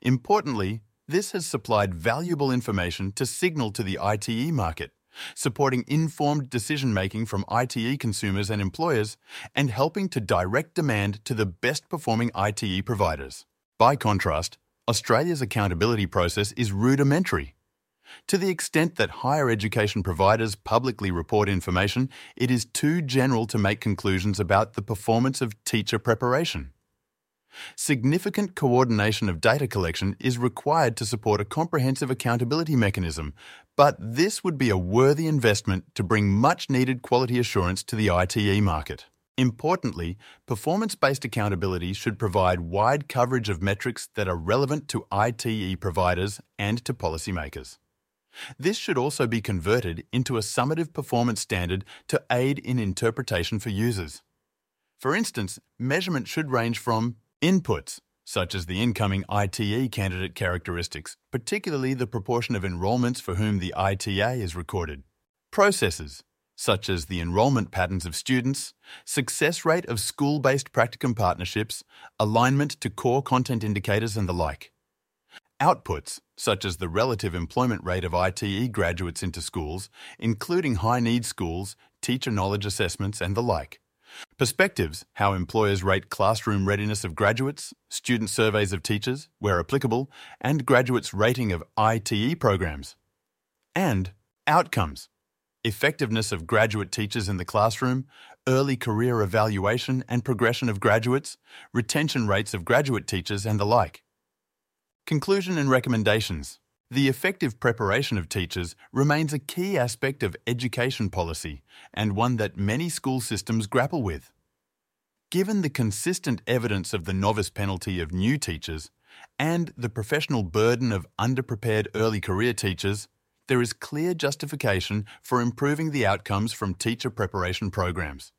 Importantly, this has supplied valuable information to signal to the ITE market, supporting informed decision-making from ITE consumers and employers, and helping to direct demand to the best-performing ITE providers. By contrast, Australia's accountability process is rudimentary. To the extent that higher education providers publicly report information, it is too general to make conclusions about the performance of teacher preparation. Significant coordination of data collection is required to support a comprehensive accountability mechanism, but this would be a worthy investment to bring much-needed quality assurance to the ITE market. Importantly, performance-based accountability should provide wide coverage of metrics that are relevant to ITE providers and to policymakers. This should also be converted into a summative performance standard to aid in interpretation for users. For instance, measurement should range from inputs, such as the incoming ITE candidate characteristics, particularly the proportion of enrolments for whom the ITA is recorded. Processes, such as the enrolment patterns of students, success rate of school-based practicum partnerships, alignment to core content indicators and the like. Outputs, such as the relative employment rate of ITE graduates into schools, including high-need schools, teacher knowledge assessments and the like. Perspectives, how employers rate classroom readiness of graduates, student surveys of teachers, where applicable, and graduates' rating of ITE programs. And outcomes, effectiveness of graduate teachers in the classroom, early career evaluation and progression of graduates, retention rates of graduate teachers and the like. Conclusion and recommendations. The effective preparation of teachers remains a key aspect of education policy and one that many school systems grapple with. Given the consistent evidence of the novice penalty of new teachers and the professional burden of underprepared early career teachers, there is clear justification for improving the outcomes from teacher preparation programs.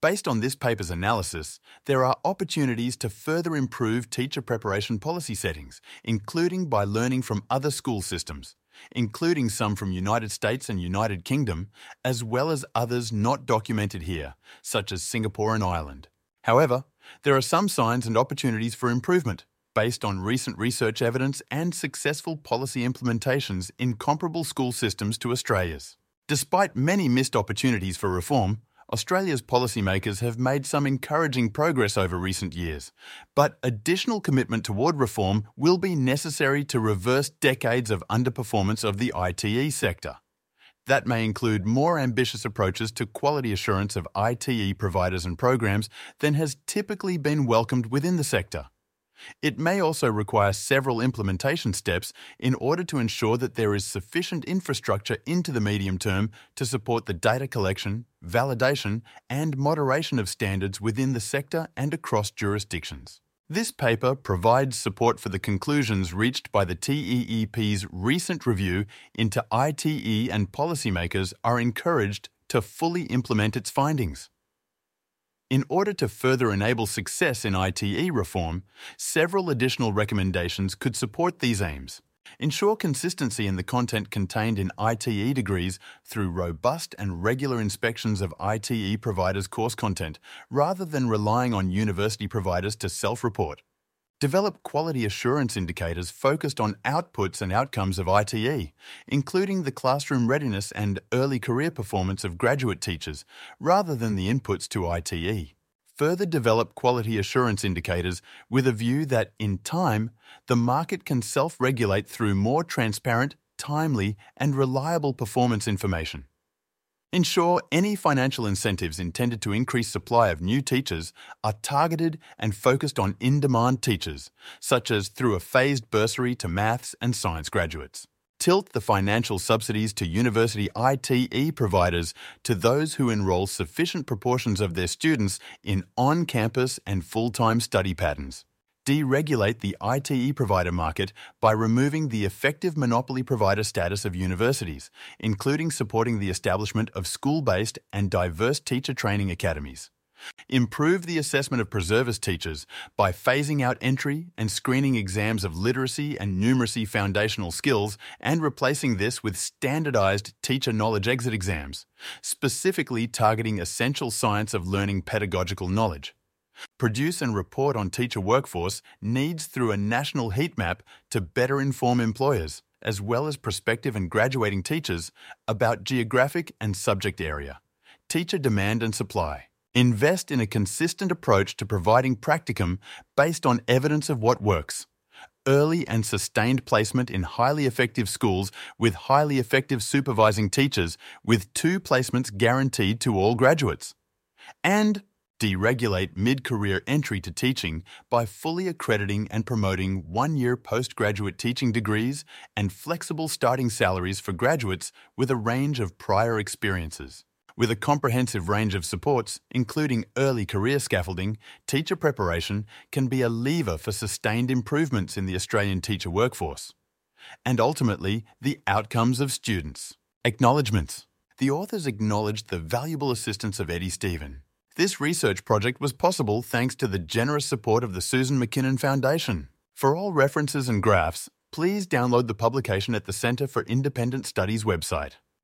Based on this paper's analysis, there are opportunities to further improve teacher preparation policy settings, including by learning from other school systems, including some from United States and United Kingdom, as well as others not documented here, such as Singapore and Ireland. However, there are some signs and opportunities for improvement, based on recent research evidence and successful policy implementations in comparable school systems to Australia's. Despite many missed opportunities for reform, Australia's policymakers have made some encouraging progress over recent years, but additional commitment toward reform will be necessary to reverse decades of underperformance of the ITE sector. That may include more ambitious approaches to quality assurance of ITE providers and programs than has typically been welcomed within the sector. It may also require several implementation steps in order to ensure that there is sufficient infrastructure into the medium term to support the data collection, validation, and moderation of standards within the sector and across jurisdictions. This paper provides support for the conclusions reached by the TEEP's recent review into ITE, and policymakers are encouraged to fully implement its findings. In order to further enable success in ITE reform, several additional recommendations could support these aims. Ensure consistency in the content contained in ITE degrees through robust and regular inspections of ITE providers' course content, rather than relying on university providers to self-report. Develop quality assurance indicators focused on outputs and outcomes of ITE, including the classroom readiness and early career performance of graduate teachers, rather than the inputs to ITE. Further develop quality assurance indicators with a view that, in time, the market can self-regulate through more transparent, timely, and reliable performance information. Ensure any financial incentives intended to increase supply of new teachers are targeted and focused on in-demand teachers, such as through a phased bursary to maths and science graduates. Tilt the financial subsidies to university ITE providers to those who enrol sufficient proportions of their students in on-campus and full-time study patterns. Deregulate the ITE provider market by removing the effective monopoly provider status of universities, including supporting the establishment of school-based and diverse teacher training academies. Improve the assessment of preservice teachers by phasing out entry and screening exams of literacy and numeracy foundational skills and replacing this with standardized teacher knowledge exit exams, specifically targeting essential science of learning pedagogical knowledge. Produce and report on teacher workforce needs through a national heat map to better inform employers, as well as prospective and graduating teachers, about geographic and subject area, teacher demand and supply. Invest in a consistent approach to providing practicum based on evidence of what works. Early and sustained placement in highly effective schools with highly effective supervising teachers, with 2 placements guaranteed to all graduates. And deregulate mid-career entry to teaching by fully accrediting and promoting 1-year postgraduate teaching degrees and flexible starting salaries for graduates with a range of prior experiences. With a comprehensive range of supports, including early career scaffolding, teacher preparation can be a lever for sustained improvements in the Australian teacher workforce and ultimately the outcomes of students. Acknowledgements. The authors acknowledged the valuable assistance of Eddie Stephen. This research project was possible thanks to the generous support of the Susan McKinnon Foundation. For all references and graphs, please download the publication at the Centre for Independent Studies website.